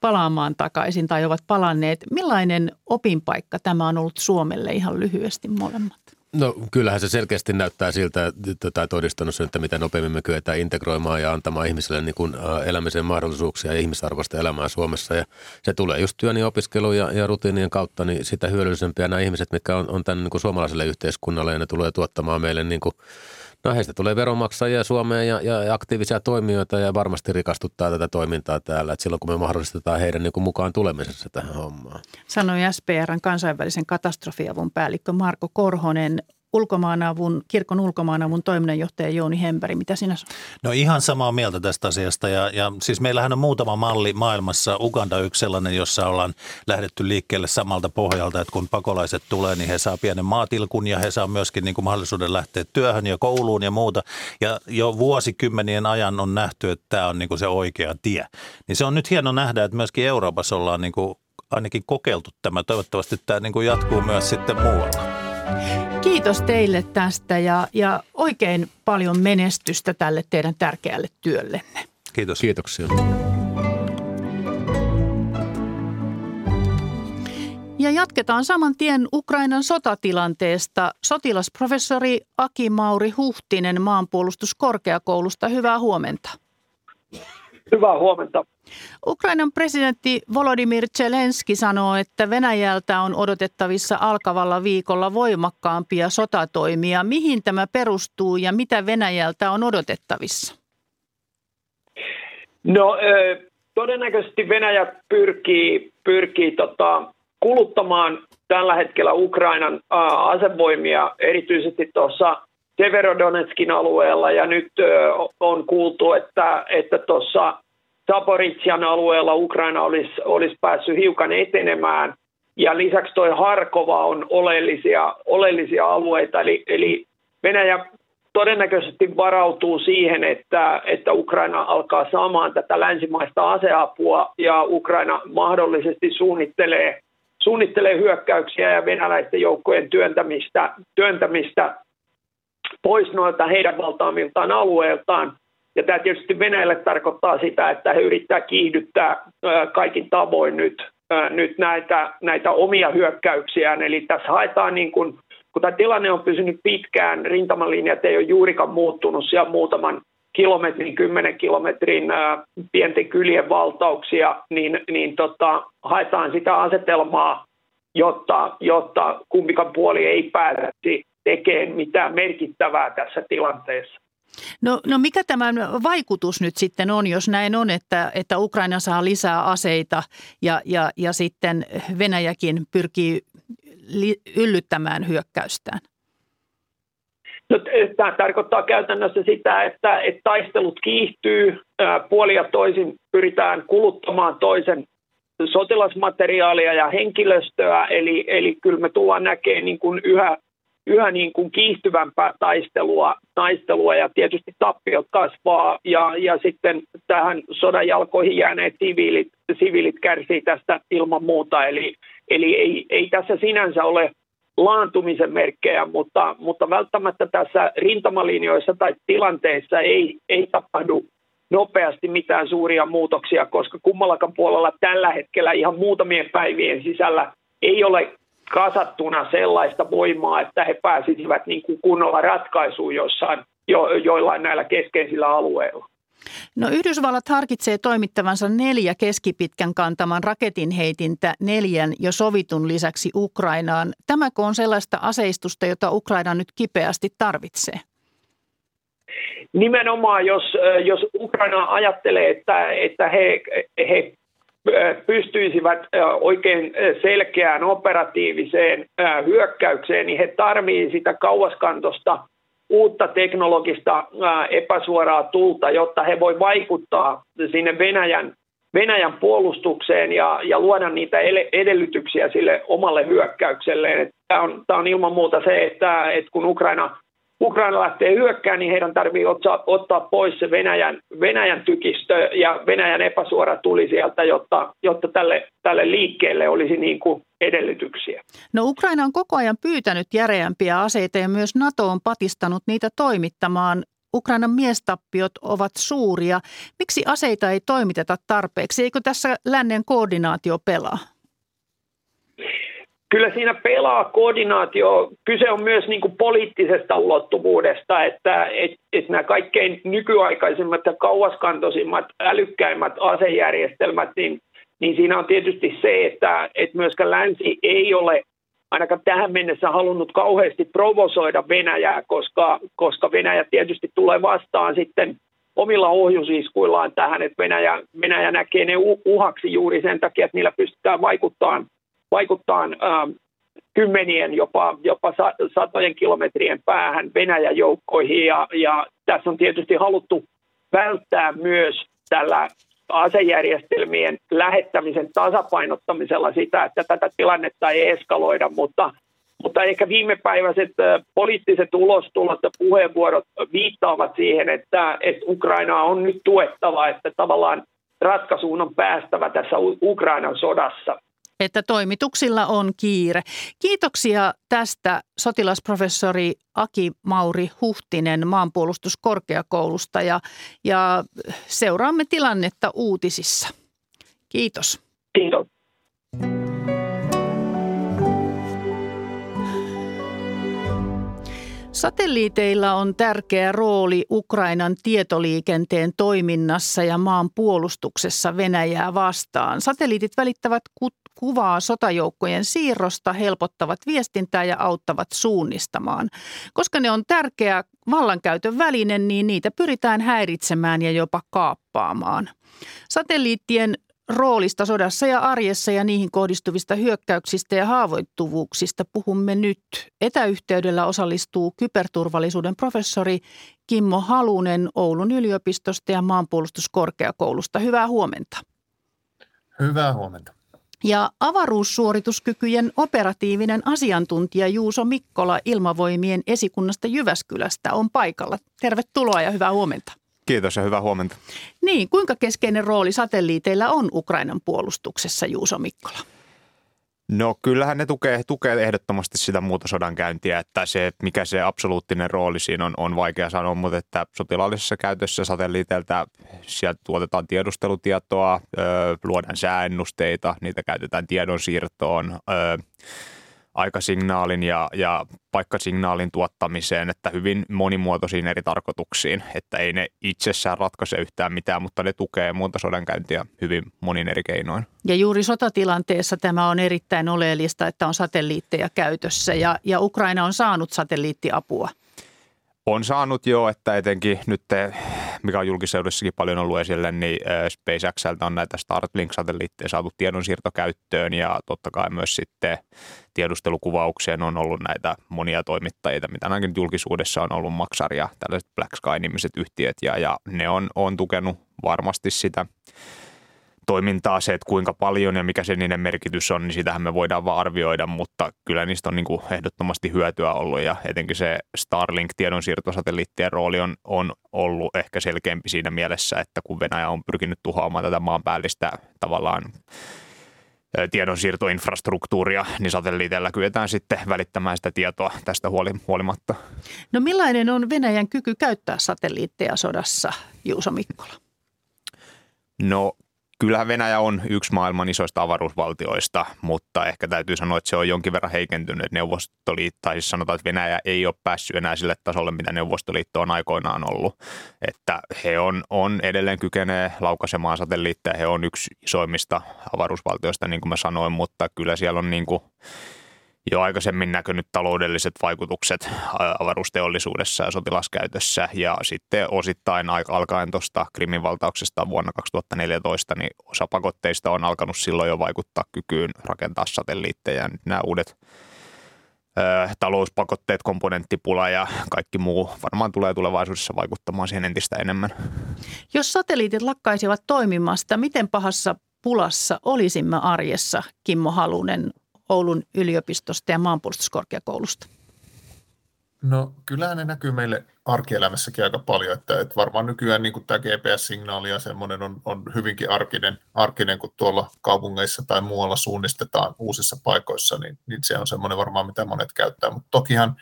palaamaan takaisin tai ovat palanneet. Millainen opinpaikka tämä on ollut Suomelle ihan lyhyesti molemmat? No kyllähän se selkeästi näyttää siltä tai todistanut sen, että mitä nopeammin me kyetään integroimaan ja antamaan ihmisille niin kuin elämisen mahdollisuuksia ja ihmisarvoista elämää Suomessa. Ja se tulee just työn ja opiskelun ja rutiinien kautta, niin sitä hyödyllisempiä nämä ihmiset, mitkä on tänne niin kuin suomalaiselle yhteiskunnalle ja ne tulee tuottamaan meille niin kuin heistä tulee veronmaksajia Suomeen ja aktiivisia toimijoita ja varmasti rikastuttaa tätä toimintaa täällä, että silloin kun me mahdollistetaan heidän niin kuin mukaan tulemisensa tähän hommaan. Sanoi SPR:n kansainvälisen katastrofiavun päällikkö Marko Korhonen. Kirkon Ulkomaanavun toiminnanjohtaja Jouni Hemberg, mitä sinä sanot? No ihan samaa mieltä tästä asiasta ja siis meillähän on muutama malli maailmassa. Uganda yksi sellainen, jossa ollaan lähdetty liikkeelle samalta pohjalta, että kun pakolaiset tulee, niin he saa pienen maatilkun ja he saa myöskin niin kuin mahdollisuuden lähteä työhön ja kouluun ja muuta. Ja jo vuosikymmenien ajan on nähty, että tämä on niin kuin se oikea tie. Niin se on nyt hieno nähdä, että myöskin Euroopassa ollaan niin kuin ainakin kokeiltu tämä. Toivottavasti tämä niin kuin jatkuu myös sitten muualla. Kiitos teille tästä ja oikein paljon menestystä tälle teidän tärkeälle työllenne. Kiitos. Kiitoksia. Ja jatketaan saman tien Ukrainan sotatilanteesta. Sotilasprofessori Aki Mauri Huhtinen Maanpuolustuskorkeakoulusta, hyvää huomenta. Hyvää huomenta. Ukrainan presidentti Volodymyr Zelenski sanoo, että Venäjältä on odotettavissa alkavalla viikolla voimakkaampia sotatoimia. Mihin tämä perustuu ja mitä Venäjältä on odotettavissa? No Todennäköisesti Venäjä pyrkii kuluttamaan tällä hetkellä Ukrainan asevoimia, erityisesti tuossa Severodonetskin alueella, ja nyt on kuultu, että tuossa Saporizhzian alueella Ukraina olisi päässyt hiukan etenemään, ja lisäksi tuo Harkova on oleellisia alueita, eli Venäjä todennäköisesti varautuu siihen, että Ukraina alkaa saamaan tätä länsimaista aseapua, ja Ukraina mahdollisesti suunnittelee hyökkäyksiä ja venäläisten joukkojen työntämistä pois noilta heidän valtaamiltaan alueeltaan. Ja tämä tietysti Venäjälle tarkoittaa sitä, että he yrittää kiihdyttää kaikin tavoin nyt näitä omia hyökkäyksiään. Eli tässä haetaan, niin kun tämä tilanne on pysynyt pitkään, rintamalinjat ei ole juurikaan muuttunut, siellä muutaman kilometrin, 10 kilometrin pienten kylien valtauksia, niin haetaan sitä asetelmaa, jotta kumpikaan puoli ei pääsisi tekemään mitään merkittävää tässä tilanteessa. No mikä tämän vaikutus nyt sitten on, jos näin on, että Ukraina saa lisää aseita ja sitten Venäjäkin pyrkii yllyttämään hyökkäystään? No, tämä tarkoittaa käytännössä sitä, että taistelut kiihtyy, puolin ja toisin pyritään kuluttamaan toisen sotilasmateriaalia ja henkilöstöä, eli kyllä me tullaan näkemään niin kuin yhä niin kuin kiihtyvämpää taistelua, ja tietysti tappiot kasvaa, ja sitten tähän sodan jalkoihin jääneet siviilit kärsii tästä ilman muuta, eli ei tässä sinänsä ole laantumisen merkkejä, mutta välttämättä tässä rintamalinjoissa tai tilanteissa ei tapahdu nopeasti mitään suuria muutoksia, koska kummallakaan puolella tällä hetkellä ihan muutamien päivien sisällä ei ole kasattuna sellaista voimaa, että he pääsisivät niin kuin kunnolla ratkaisuun joillain näillä keskeisillä alueilla. No, Yhdysvallat harkitsee toimittavansa 4 keskipitkän kantaman raketinheitintä 4 jo sovitun lisäksi Ukrainaan. Tämäkö on sellaista aseistusta, jota Ukraina nyt kipeästi tarvitsee? Nimenomaan, jos Ukraina ajattelee, että he pystyisivät oikein selkeään operatiiviseen hyökkäykseen, niin he tarvitsevat sitä kauaskantosta uutta teknologista epäsuoraa tulta, jotta he voi vaikuttaa sinne Venäjän puolustukseen ja luoda niitä edellytyksiä sille omalle hyökkäykselleen. Tämä on ilman muuta se, että kun Ukraina lähtee hyökkään, niin heidän tarvitsee ottaa pois se Venäjän tykistö ja Venäjän epäsuora tuli sieltä, jotta tälle liikkeelle olisi niin kuin edellytyksiä. No, Ukraina on koko ajan pyytänyt järeämpiä aseita ja myös NATO on patistanut niitä toimittamaan. Ukrainan miestappiot ovat suuria. Miksi aseita ei toimiteta tarpeeksi? Eikö tässä lännen koordinaatio pelaa? Kyllä siinä pelaa koordinaatio. Kyse on myös niin kuin poliittisesta ulottuvuudesta, että nämä kaikkein nykyaikaisimmat ja kauaskantoisimmat, älykkäimmät asejärjestelmät, niin siinä on tietysti se, että myöskään länsi ei ole ainakaan tähän mennessä halunnut kauheasti provosoida Venäjää, koska Venäjä tietysti tulee vastaan sitten omilla ohjusiskuillaan tähän, että Venäjä näkee ne uhaksi juuri sen takia, että niillä pystytään vaikuttaa kymmenien, jopa satojen kilometrien päähän Venäjän joukkoihin. Ja tässä on tietysti haluttu välttää myös tällä asejärjestelmien lähettämisen tasapainottamisella sitä, että tätä tilannetta ei eskaloida. Mutta ehkä viimepäiväiset poliittiset ulostulot ja puheenvuorot viittaavat siihen, että Ukrainaa on nyt tuettava, että tavallaan ratkaisuun on päästävä tässä Ukrainan sodassa. Että toimituksilla on kiire. Kiitoksia tästä sotilasprofessori Aki Mauri Huhtinen Maanpuolustuskorkeakoulusta ja seuraamme tilannetta uutisissa. Kiitos. Kiitos. Satelliiteilla on tärkeä rooli Ukrainan tietoliikenteen toiminnassa ja maanpuolustuksessa Venäjää vastaan. Satelliitit välittävät kuvaa sotajoukkojen siirrosta, helpottavat viestintää ja auttavat suunnistamaan. Koska ne on tärkeä vallankäytön väline, niin niitä pyritään häiritsemään ja jopa kaappaamaan. Satelliittien roolista sodassa ja arjessa ja niihin kohdistuvista hyökkäyksistä ja haavoittuvuuksista puhumme nyt. Etäyhteydellä osallistuu kyberturvallisuuden professori Kimmo Halunen Oulun yliopistosta ja Maanpuolustuskorkeakoulusta. Hyvää huomenta. Hyvää huomenta. Ja avaruussuorituskykyjen operatiivinen asiantuntija Juuso Mikkola Ilmavoimien esikunnasta Jyväskylästä on paikalla. Tervetuloa ja hyvää huomenta. Kiitos ja hyvää huomenta. Niin, kuinka keskeinen rooli satelliiteilla on Ukrainan puolustuksessa, Juuso Mikkola? No kyllähän ne tukee ehdottomasti sitä muuta sodankäyntiä, että se, mikä se absoluuttinen rooli siinä on vaikea sanoa, mutta että sotilaallisessa käytössä satelliiteilta sieltä tuotetaan tiedustelutietoa, luodaan sääennusteita, niitä käytetään tiedonsiirtoon, aikasignaalin ja paikkasignaalin tuottamiseen, että hyvin monimuotoisiin eri tarkoituksiin, että ei ne itsessään ratkaise yhtään mitään, mutta ne tukee muuta sodankäyntiä hyvin monin eri keinoin. Ja juuri sotatilanteessa tämä on erittäin oleellista, että on satelliitteja käytössä ja Ukraina on saanut satelliittiapua. On saanut jo, että etenkin nyt, mikä on julkiseudessakin paljon ollut esille, niin SpaceXltä on näitä Starlink-satelliitteja saatu tiedonsiirtokäyttöön ja totta kai myös sitten tiedustelukuvaukseen on ollut näitä monia toimittajia, mitä ainakin julkisuudessa on ollut Maksar ja tällaiset Black Sky-nimiset yhtiöt ja ne on tukenut varmasti sitä toimintaa. Se, että kuinka paljon ja mikä se niiden merkitys on, niin sitähän me voidaan vaan arvioida, mutta kyllä niistä on niin kuin ehdottomasti hyötyä ollut ja etenkin se Starlink-tiedonsiirtosatelliittien rooli on ollut ehkä selkeämpi siinä mielessä, että kun Venäjä on pyrkinyt tuhoamaan tätä maanpäällistä tavallaan tiedonsiirtoinfrastruktuuria, niin satelliiteilla kyetään sitten välittämään sitä tietoa tästä huolimatta. No millainen on Venäjän kyky käyttää satelliitteja sodassa, Juuso Mikkola? No kyllähän Venäjä on yksi maailman isoista avaruusvaltioista, mutta ehkä täytyy sanoa, että se on jonkin verran heikentynyt. Neuvostoliitto, tai siis sanotaan, että Venäjä ei ole päässyt enää sille tasolle, mitä Neuvostoliitto on aikoinaan ollut. Että he on edelleen kykenee laukaisemaan satelliitteja. He on yksi isoimmista avaruusvaltioista, niin kuin mä sanoin, mutta kyllä siellä on niin kuin jo aikaisemmin näkynyt taloudelliset vaikutukset avaruusteollisuudessa ja sotilaskäytössä ja sitten osittain alkaen tuosta Krimin valtauksesta vuonna 2014, niin osa pakotteista on alkanut silloin jo vaikuttaa kykyyn rakentaa satelliitteja. Nyt nämä uudet talouspakotteet, komponenttipula ja kaikki muu varmaan tulee tulevaisuudessa vaikuttamaan siihen entistä enemmän. Jos satelliitit lakkaisivat toimimasta, miten pahassa pulassa olisimme arjessa, Kimmo Halunen Oulun yliopistosta ja Maanpuolustuskorkeakoulusta? No kyllähän ne näkyy meille arkielämässäkin aika paljon, että varmaan nykyään niin tämä GPS-signaali ja semmoinen on hyvinkin arkinen, kun tuolla kaupungeissa tai muualla suunnistetaan uusissa paikoissa, niin se on semmoinen varmaan, mitä monet käyttää, mutta tokihan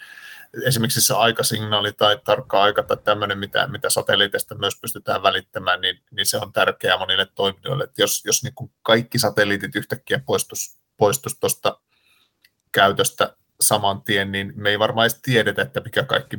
esimerkiksi se aikasignaali tai tarkka aika tai tämmöinen, mitä satelliiteista myös pystytään välittämään, niin se on tärkeää monille toimijoille, että jos niin kuin kaikki satelliitit yhtäkkiä poistus tuosta käytöstä saman tien, niin me ei varmaan edes tiedetä, että mikä kaikki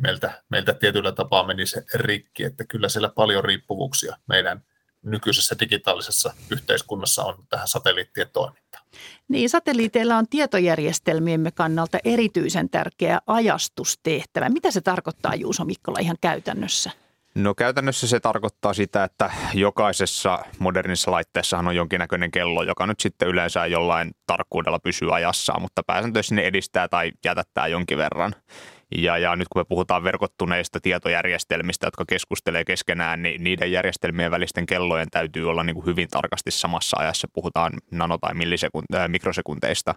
meiltä tietyllä tapaa meni se rikki, että kyllä siellä paljon riippuvuuksia meidän nykyisessä digitaalisessa yhteiskunnassa on tähän satelliittien toimintaan. Niin, satelliiteilla on tietojärjestelmiemme kannalta erityisen tärkeä ajastustehtävä. Mitä se tarkoittaa, Juuso Mikkola, ihan käytännössä? No käytännössä se tarkoittaa sitä, että jokaisessa modernissa laitteessahan on jonkinnäköinen kello, joka nyt sitten yleensä jollain tarkkuudella pysyy ajassaan, mutta pääsääntöisesti ne edistää tai jätättää jonkin verran. Ja nyt kun me puhutaan verkottuneista tietojärjestelmistä, jotka keskustelee keskenään, niin niiden järjestelmien välisten kellojen täytyy olla niin kuin hyvin tarkasti samassa ajassa. Puhutaan nano- tai mikrosekunteista.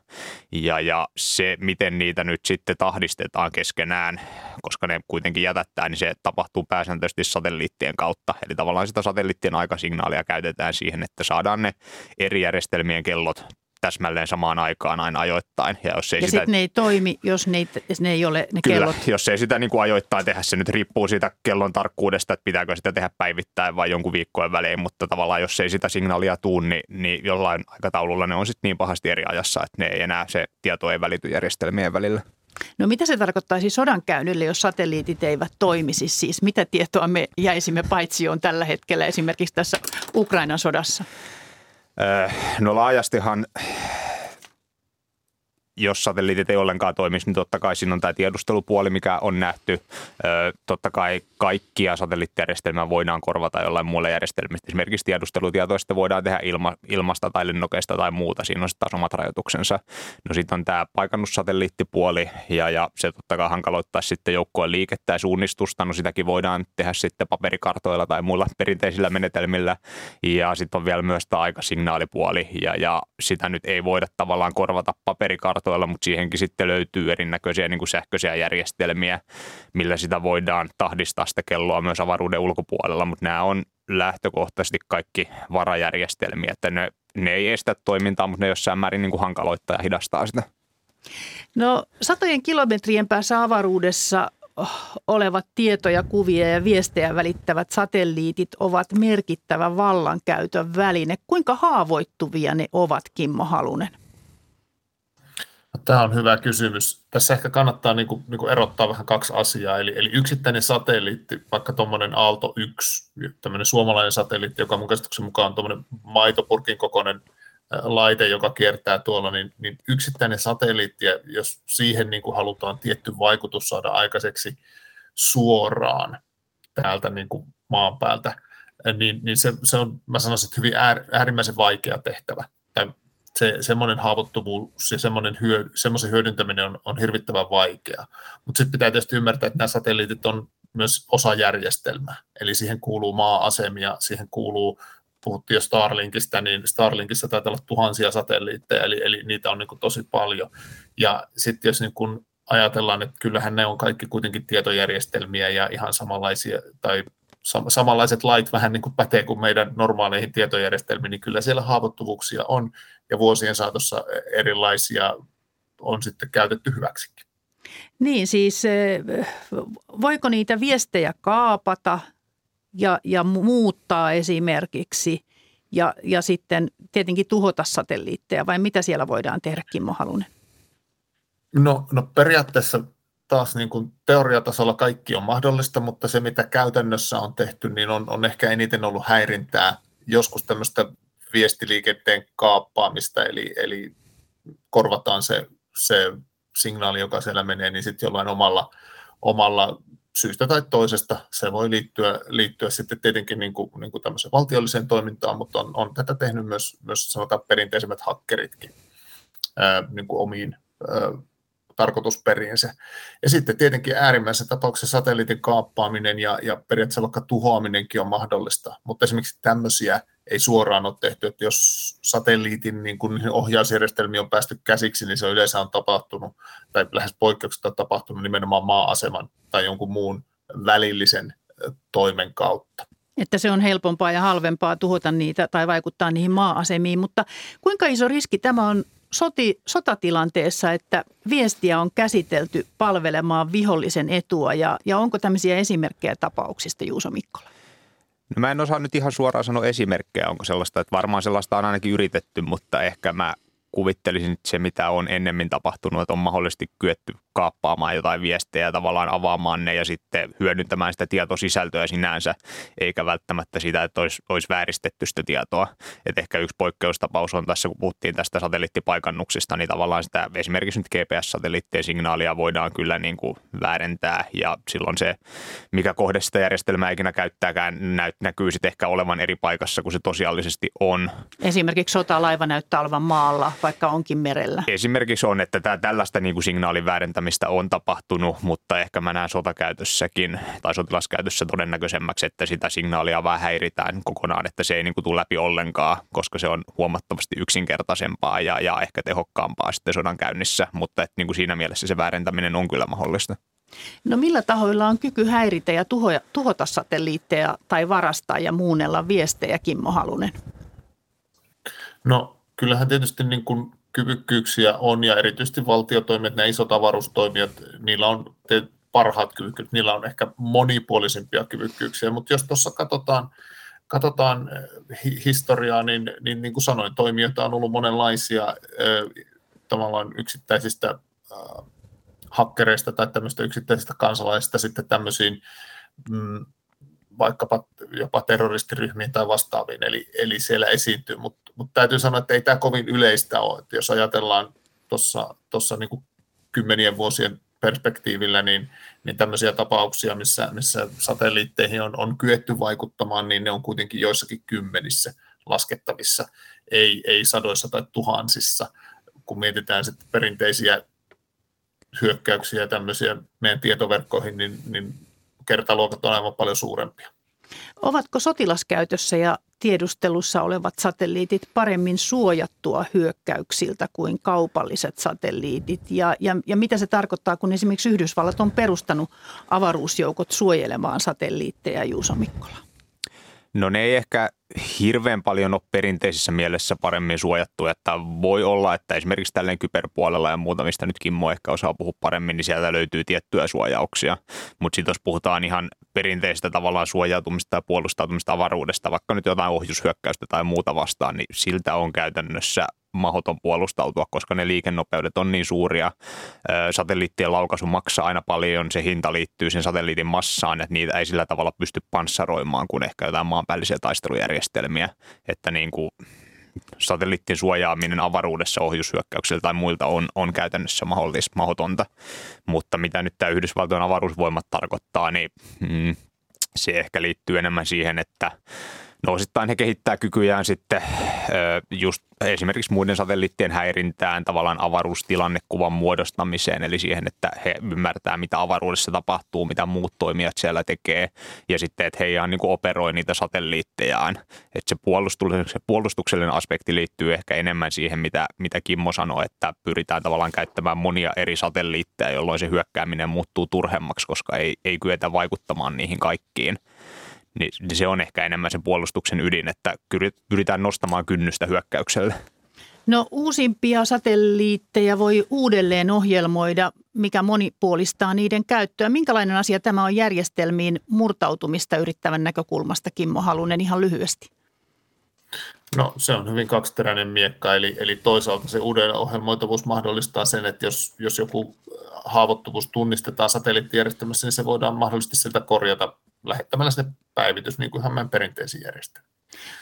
Ja se, miten niitä nyt sitten tahdistetaan keskenään, koska ne kuitenkin jätättää, niin se tapahtuu pääsääntöisesti satelliittien kautta. Eli tavallaan sitä satelliittien aikasignaalia käytetään siihen, että saadaan ne eri järjestelmien kellot täsmälleen samaan aikaan aina ajoittain. Ja sitten ne ei toimi, jos ne ei ole ne kyllä, kellot. Jos ei sitä niin kuin ajoittain tehdä, se nyt riippuu siitä kellon tarkkuudesta, että pitääkö sitä tehdä päivittäin vai jonkun viikkojen välein, mutta tavallaan jos ei sitä signaalia tule, niin jollain aikataululla ne on sitten niin pahasti eri ajassa, että ne ei enää, se tieto ei välity järjestelmien välillä. No mitä se tarkoittaisi sodan käynnille, jos satelliitit eivät toimisi? Siis mitä tietoa me jäisimme paitsioon tällä hetkellä esimerkiksi tässä Ukrainan sodassa? No laajastihan, jos satelliitit ei ollenkaan toimisi, niin totta kai siinä on tämä tiedustelupuoli, mikä on nähty. Totta kai kaikkia satelliittijärjestelmää voidaan korvata jollain muulla järjestelmistä. Esimerkiksi tiedustelutietoista voidaan tehdä ilmasta tai lennokeista tai muuta. Siinä on sitten taas omat rajoituksensa. No sitten on tämä paikannussatelliittipuoli ja se totta kai hankaloittaa sitten joukkojen liikettä ja suunnistusta. No sitäkin voidaan tehdä sitten paperikartoilla tai muilla perinteisillä menetelmillä. Ja sitten on vielä myös tämä aikasignaalipuoli ja sitä nyt ei voida tavallaan korvata paperikartoilla. Mutta siihenkin sitten löytyy erinäköisiä niin kuin sähköisiä järjestelmiä, millä sitä voidaan tahdistaa sitä kelloa myös avaruuden ulkopuolella, mutta nämä on lähtökohtaisesti kaikki varajärjestelmiä, että ne ei estä toimintaa, mutta ne jossain määrin niin kuin hankaloittaa ja hidastaa sitä. No satojen kilometrien päässä avaruudessa olevat tietoja, kuvia ja viestejä välittävät satelliitit ovat merkittävä vallankäytön väline. Kuinka haavoittuvia ne ovat, Kimmo Halunen? Tämä on hyvä kysymys. Tässä ehkä kannattaa niin kuin erottaa vähän kaksi asiaa. Eli yksittäinen satelliitti, vaikka tuommoinen Aalto 1, tämmöinen suomalainen satelliitti, joka mun käsityksen mukaan on tuommoinen maitopurkin kokoinen laite, joka kiertää tuolla, niin yksittäinen satelliitti, ja jos siihen niin kuin halutaan tietty vaikutus saada aikaiseksi suoraan täältä niin kuin maan päältä, niin se on, mä sanoisin, että hyvin äärimmäisen vaikea tehtävä. Semmoinen haavoittuvuus ja semmoisen hyödyntäminen on hirvittävän vaikeaa. Mutta sitten pitää tietysti ymmärtää, että nämä satelliitit on myös osa järjestelmää. Eli siihen kuuluu maa-asemia, siihen kuuluu, puhuttiin jo Starlinkista, niin Starlinkissa taitaa olla tuhansia satelliitteja, eli niitä on niin kuin tosi paljon. Ja sitten jos niin kuin ajatellaan, että kyllähän ne on kaikki kuitenkin tietojärjestelmiä ja ihan samanlaisia tai samanlaiset lait vähän niin kuin pätee kuin meidän normaaleihin tietojärjestelmiin, niin kyllä siellä haavoittuvuuksia on ja vuosien saatossa erilaisia on sitten käytetty hyväksikin. Niin siis voiko niitä viestejä kaapata ja muuttaa esimerkiksi ja sitten tietenkin tuhota satelliitteja vai mitä siellä voidaan tehdä, Kimmo Halunen? No periaatteessa taas niin kuin teoriatasolla kaikki on mahdollista, mutta se mitä käytännössä on tehty, niin on ehkä eniten ollut häirintää, joskus tämmöistä viestiliikenteen kaappaamista, eli korvataan se signaali, joka siellä menee, niin sitten jollain omalla syystä tai toisesta se voi liittyä sitten tietenkin niin kuin tämmöiseen valtiolliseen toimintaan, mutta on tätä tehnyt myös sanotaan perinteisemmät hakkeritkin niin kuin omiin tarkoitusperiinsä. Ja sitten tietenkin äärimmäisen tapauksessa satelliitin kaappaaminen ja periaatteessa vaikka tuhoaminenkin on mahdollista, mutta esimerkiksi tämmöisiä ei suoraan ole tehty, että jos satelliitin niin kun ohjausjärjestelmiin on päästy käsiksi, niin se yleensä on tapahtunut, tai lähes poikkeuksetta tapahtunut nimenomaan maa-aseman tai jonkun muun välillisen toimen kautta. Että se on helpompaa ja halvempaa tuhota niitä tai vaikuttaa niihin maa-asemiin, mutta kuinka iso riski tämä on sotatilanteessa, että viestiä on käsitelty palvelemaan vihollisen etua ja onko tämmöisiä esimerkkejä tapauksista, Juuso Mikkola? No mä en osaa nyt ihan suoraan sanoa esimerkkejä, onko sellaista, että varmaan sellaista on ainakin yritetty, mutta ehkä mä kuvittelisin, että se mitä on ennemmin tapahtunut, että on mahdollisesti kyetty kaappaamaan jotain viestejä ja tavallaan avaamaan ne ja sitten hyödyntämään sitä tietosisältöä sinänsä, eikä välttämättä sitä, että olisi vääristetty sitä tietoa. Et ehkä yksi poikkeustapaus on tässä, kun puhuttiin tästä satelliittipaikannuksista, niin tavallaan sitä esimerkiksi nyt GPS-satelliittien signaalia voidaan kyllä niin kuin väärentää ja silloin se, mikä kohde sitä järjestelmää ikinä käyttääkään, näkyy sitten ehkä olevan eri paikassa kuin se tosiaalisesti on. Esimerkiksi sotalaiva näyttää olevan maalla, vaikka onkin merellä. Esimerkiksi on, että tällaista niin kuin signaalin väärentämistä on tapahtunut, mutta ehkä mä näen sotakäytössäkin tai sotilaskäytössä todennäköisemmäksi, että sitä signaalia vähän häiritään kokonaan, että se ei niin kuin tule läpi ollenkaan, koska se on huomattavasti yksinkertaisempaa ja ehkä tehokkaampaa sitten sodan käynnissä, mutta että niin kuin siinä mielessä se väärentäminen on kyllä mahdollista. No millä tahoilla on kyky häiritä ja tuhota satelliitteja tai varastaa ja muunnella viestejä, Kimmo Halunen? No kyllähän tietysti niin kuin kyvykkyyksiä on ja erityisesti valtiotoimijat, nämä isot avaruustoimijat, niillä on parhaat kyvykkyyt, niillä on ehkä monipuolisimpia kyvykkyyksiä, mutta jos tuossa katsotaan historiaa, niin kuin sanoin, toimijoita on ollut monenlaisia tavallaan yksittäisistä hakkereista tai tämmöistä yksittäisistä kansalaisista sitten tämmöisiin vaikkapa jopa terroristiryhmiin tai vastaaviin, eli siellä esiintyy, mutta täytyy sanoa, että ei tämä kovin yleistä ole, että jos ajatellaan tuossa niin kymmenien vuosien perspektiivillä, niin tämmöisiä tapauksia, missä satelliitteihin on kyetty vaikuttamaan, niin ne on kuitenkin joissakin kymmenissä laskettavissa, ei sadoissa tai tuhansissa, kun mietitään sitten perinteisiä hyökkäyksiä ja tämmöisiä meidän tietoverkkoihin, niin kertaluokat on aivan paljon suurempia. Ovatko sotilaskäytössä ja tiedustelussa olevat satelliitit paremmin suojattua hyökkäyksiltä kuin kaupalliset satelliitit? Ja mitä se tarkoittaa, kun esimerkiksi Yhdysvallat on perustanut avaruusjoukot suojelemaan satelliitteja, Juuso Mikkola? No ne ei ehkä hirveän paljon ole perinteisessä mielessä paremmin suojattu, että voi olla, että esimerkiksi tälleen kyberpuolella ja muutamista nyt Kimmo ehkä osaa puhua paremmin, niin sieltä löytyy tiettyjä suojauksia, mutta sitten jos puhutaan ihan perinteistä tavallaan suojautumista ja puolustautumista avaruudesta, vaikka nyt jotain ohjushyökkäystä tai muuta vastaan, niin siltä on käytännössä mahdoton puolustautua, koska ne liikennopeudet on niin suuria. Satelliittien laukaisu maksaa aina paljon, se hinta liittyy sen satelliitin massaan, että niitä ei sillä tavalla pysty panssaroimaan kuin ehkä jotain maanpäällisiä taistelujärjestelmiä, että niin kuin satelliittien suojaaminen avaruudessa ohjushyökkäyksillä tai muilta on käytännössä mahdotonta, mutta mitä nyt tämä Yhdysvaltojen avaruusvoimat tarkoittaa, niin se ehkä liittyy enemmän siihen, että no osittain he kehittää kykyjään sitten just esimerkiksi muiden satelliittien häirintään, tavallaan avaruustilannekuvan muodostamiseen, eli siihen, että he ymmärtää, mitä avaruudessa tapahtuu, mitä muut toimijat siellä tekee, ja sitten, että he ihan niin kuin operoi niitä satelliittejaan. Että se puolustuksellinen aspekti liittyy ehkä enemmän siihen, mitä Kimmo sanoi, että pyritään tavallaan käyttämään monia eri satelliitteja, jolloin se hyökkääminen muuttuu turhemmaksi, koska ei kyetä vaikuttamaan niihin kaikkiin. Niin se on ehkä enemmän sen puolustuksen ydin, että pyritään nostamaan kynnystä hyökkäykselle. No uusimpia satelliitteja voi uudelleen ohjelmoida, mikä monipuolistaa niiden käyttöä. Minkälainen asia tämä on järjestelmiin murtautumista yrittävän näkökulmasta, Kimmo Halunen, ihan lyhyesti? No se on hyvin kaksiteräinen miekka, eli toisaalta se uuden ohjelmoitavuus mahdollistaa sen, että jos joku haavoittuvuus tunnistetaan satelliittijärjestelmässä, niin se voidaan mahdollisesti sieltä korjata lähettämällä sinne päivitys, niin kuin ihan perinteisiin järjestelmiin.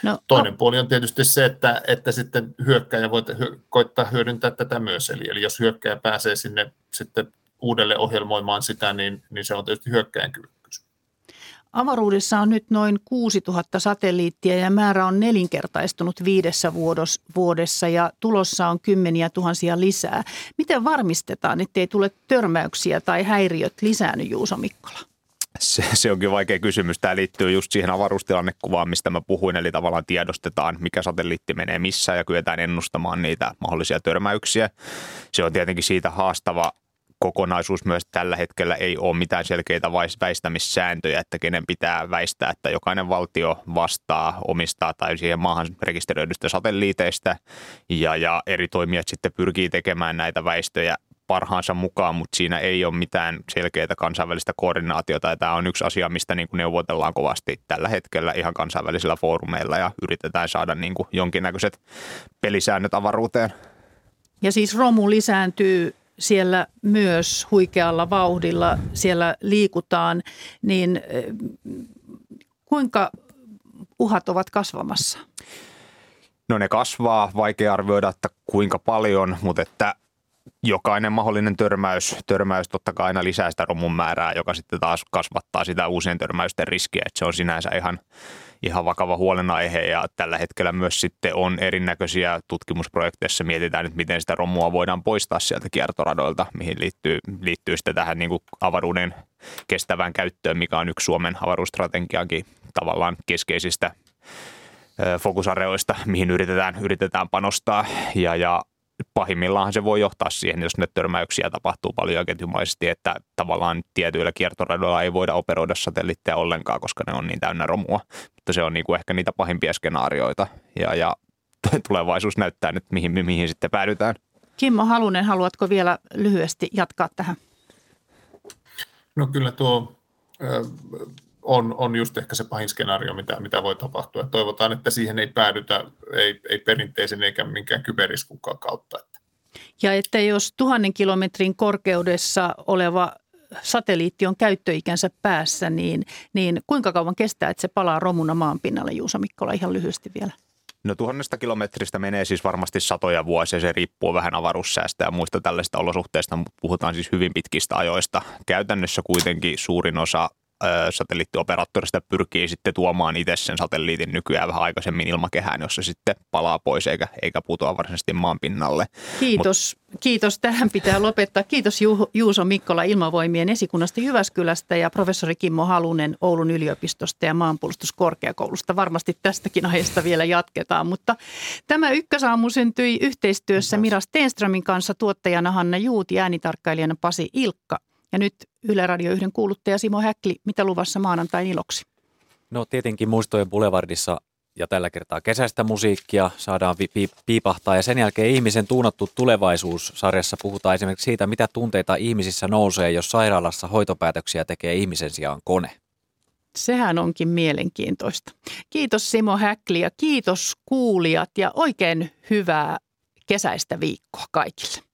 No, toinen puoli on tietysti se, että sitten hyökkääjä voi koittaa hyödyntää tätä myös. Eli jos hyökkääjä pääsee sinne sitten uudelleen ohjelmoimaan sitä, niin se on tietysti hyökkääjän kyvykkyys. Avaruudessa on nyt noin 6000 satelliittia ja määrä on nelinkertaistunut 5 vuodessa ja tulossa on kymmeniä tuhansia lisää. Miten varmistetaan, ettei tule törmäyksiä tai häiriöt lisäänny, Juuso Mikkola? Se onkin vaikea kysymys. Tämä liittyy just siihen avaruustilannekuvaan, mistä mä puhuin, eli tavallaan tiedostetaan, mikä satelliitti menee missä ja kyetään ennustamaan niitä mahdollisia törmäyksiä. Se on tietenkin siitä haastava kokonaisuus myös, tällä hetkellä ei ole mitään selkeitä väistämissääntöjä, että kenen pitää väistää, että jokainen valtio vastaa, omistaa tai siihen maahan rekisteröidystä satelliiteista ja eri toimijat sitten pyrkii tekemään näitä väistöjä parhaansa mukaan, mutta siinä ei ole mitään selkeää kansainvälistä koordinaatiota. Ja tämä on yksi asia, mistä niin kuin neuvotellaan kovasti tällä hetkellä ihan kansainvälisillä foorumeilla ja yritetään saada niin kuin jonkinnäköiset pelisäännöt avaruuteen. Ja siis romu lisääntyy siellä myös huikealla vauhdilla, siellä liikutaan, niin kuinka uhat ovat kasvamassa? No ne kasvaa, vaikea arvioida, että kuinka paljon, mutta että jokainen mahdollinen törmäys totta kai aina lisää sitä romun määrää, joka sitten taas kasvattaa sitä uusien törmäysten riskiä. Että se on sinänsä ihan vakava huolenaihe ja tällä hetkellä myös sitten on erinäköisiä tutkimusprojekteissa. Mietitään nyt, miten sitä romua voidaan poistaa sieltä kiertoradoilta, mihin liittyy sitten tähän niin kuin avaruuden kestävään käyttöön, mikä on yksi Suomen avaruusstrategiankin tavallaan keskeisistä fokusareoista, mihin yritetään panostaa ja pahimmillaan se voi johtaa siihen, jos ne törmäyksiä tapahtuu paljon ketjumaisesti, että tavallaan tietyillä kiertoradoilla ei voida operoida satelliitteja ollenkaan, koska ne on niin täynnä romua. Mutta se on niin kuin ehkä niitä pahimpia skenaarioita ja tulevaisuus näyttää nyt, mihin sitten päädytään. Kimmo Halunen, haluatko vielä lyhyesti jatkaa tähän? No kyllä tuo on just ehkä se pahin skenaario, mitä voi tapahtua. Toivotaan, että siihen ei päädytä, ei perinteisen eikä minkään kyberiskunkaan kautta. Ja että jos 1000 kilometrin korkeudessa oleva satelliitti on käyttöikänsä päässä, niin kuinka kauan kestää, että se palaa romuna maanpinnalle? Juuso Mikkola, ihan lyhyesti vielä. No 1000 kilometristä menee siis varmasti satoja vuosia, se riippuu vähän avaruussäästä ja muista tällaisista olosuhteista, mutta puhutaan siis hyvin pitkistä ajoista. Käytännössä kuitenkin suurin osa satelliittioperaattorista pyrkii sitten tuomaan itse sen satelliitin nykyään vähän aikaisemmin ilmakehään, jossa sitten palaa pois eikä putoa varsinaisesti maanpinnalle. Kiitos. Kiitos. Tähän pitää lopettaa. Kiitos Juuso Mikkola Ilmavoimien esikunnasta Jyväskylästä ja professori Kimmo Halunen Oulun yliopistosta ja Maanpuolustuskorkeakoulusta. Varmasti tästäkin aiheesta vielä jatketaan, mutta tämä Ykkösaamu syntyi yhteistyössä Mira Stenströmin kanssa, tuottajana Hanna Juuti, äänitarkkailijana Pasi Ilkka. Ja nyt Yle Radio 1 kuuluttaja Simo Häkli, mitä luvassa maanantain iloksi? No tietenkin muistojen Boulevardissa ja tällä kertaa kesäistä musiikkia saadaan piipahtaa. Ja sen jälkeen Ihmisen tuunattu tulevaisuus-sarjassa puhutaan esimerkiksi siitä, mitä tunteita ihmisissä nousee, jos sairaalassa hoitopäätöksiä tekee ihmisen sijaan kone. Sehän onkin mielenkiintoista. Kiitos Simo Häkli ja kiitos kuulijat ja oikein hyvää kesäistä viikkoa kaikille.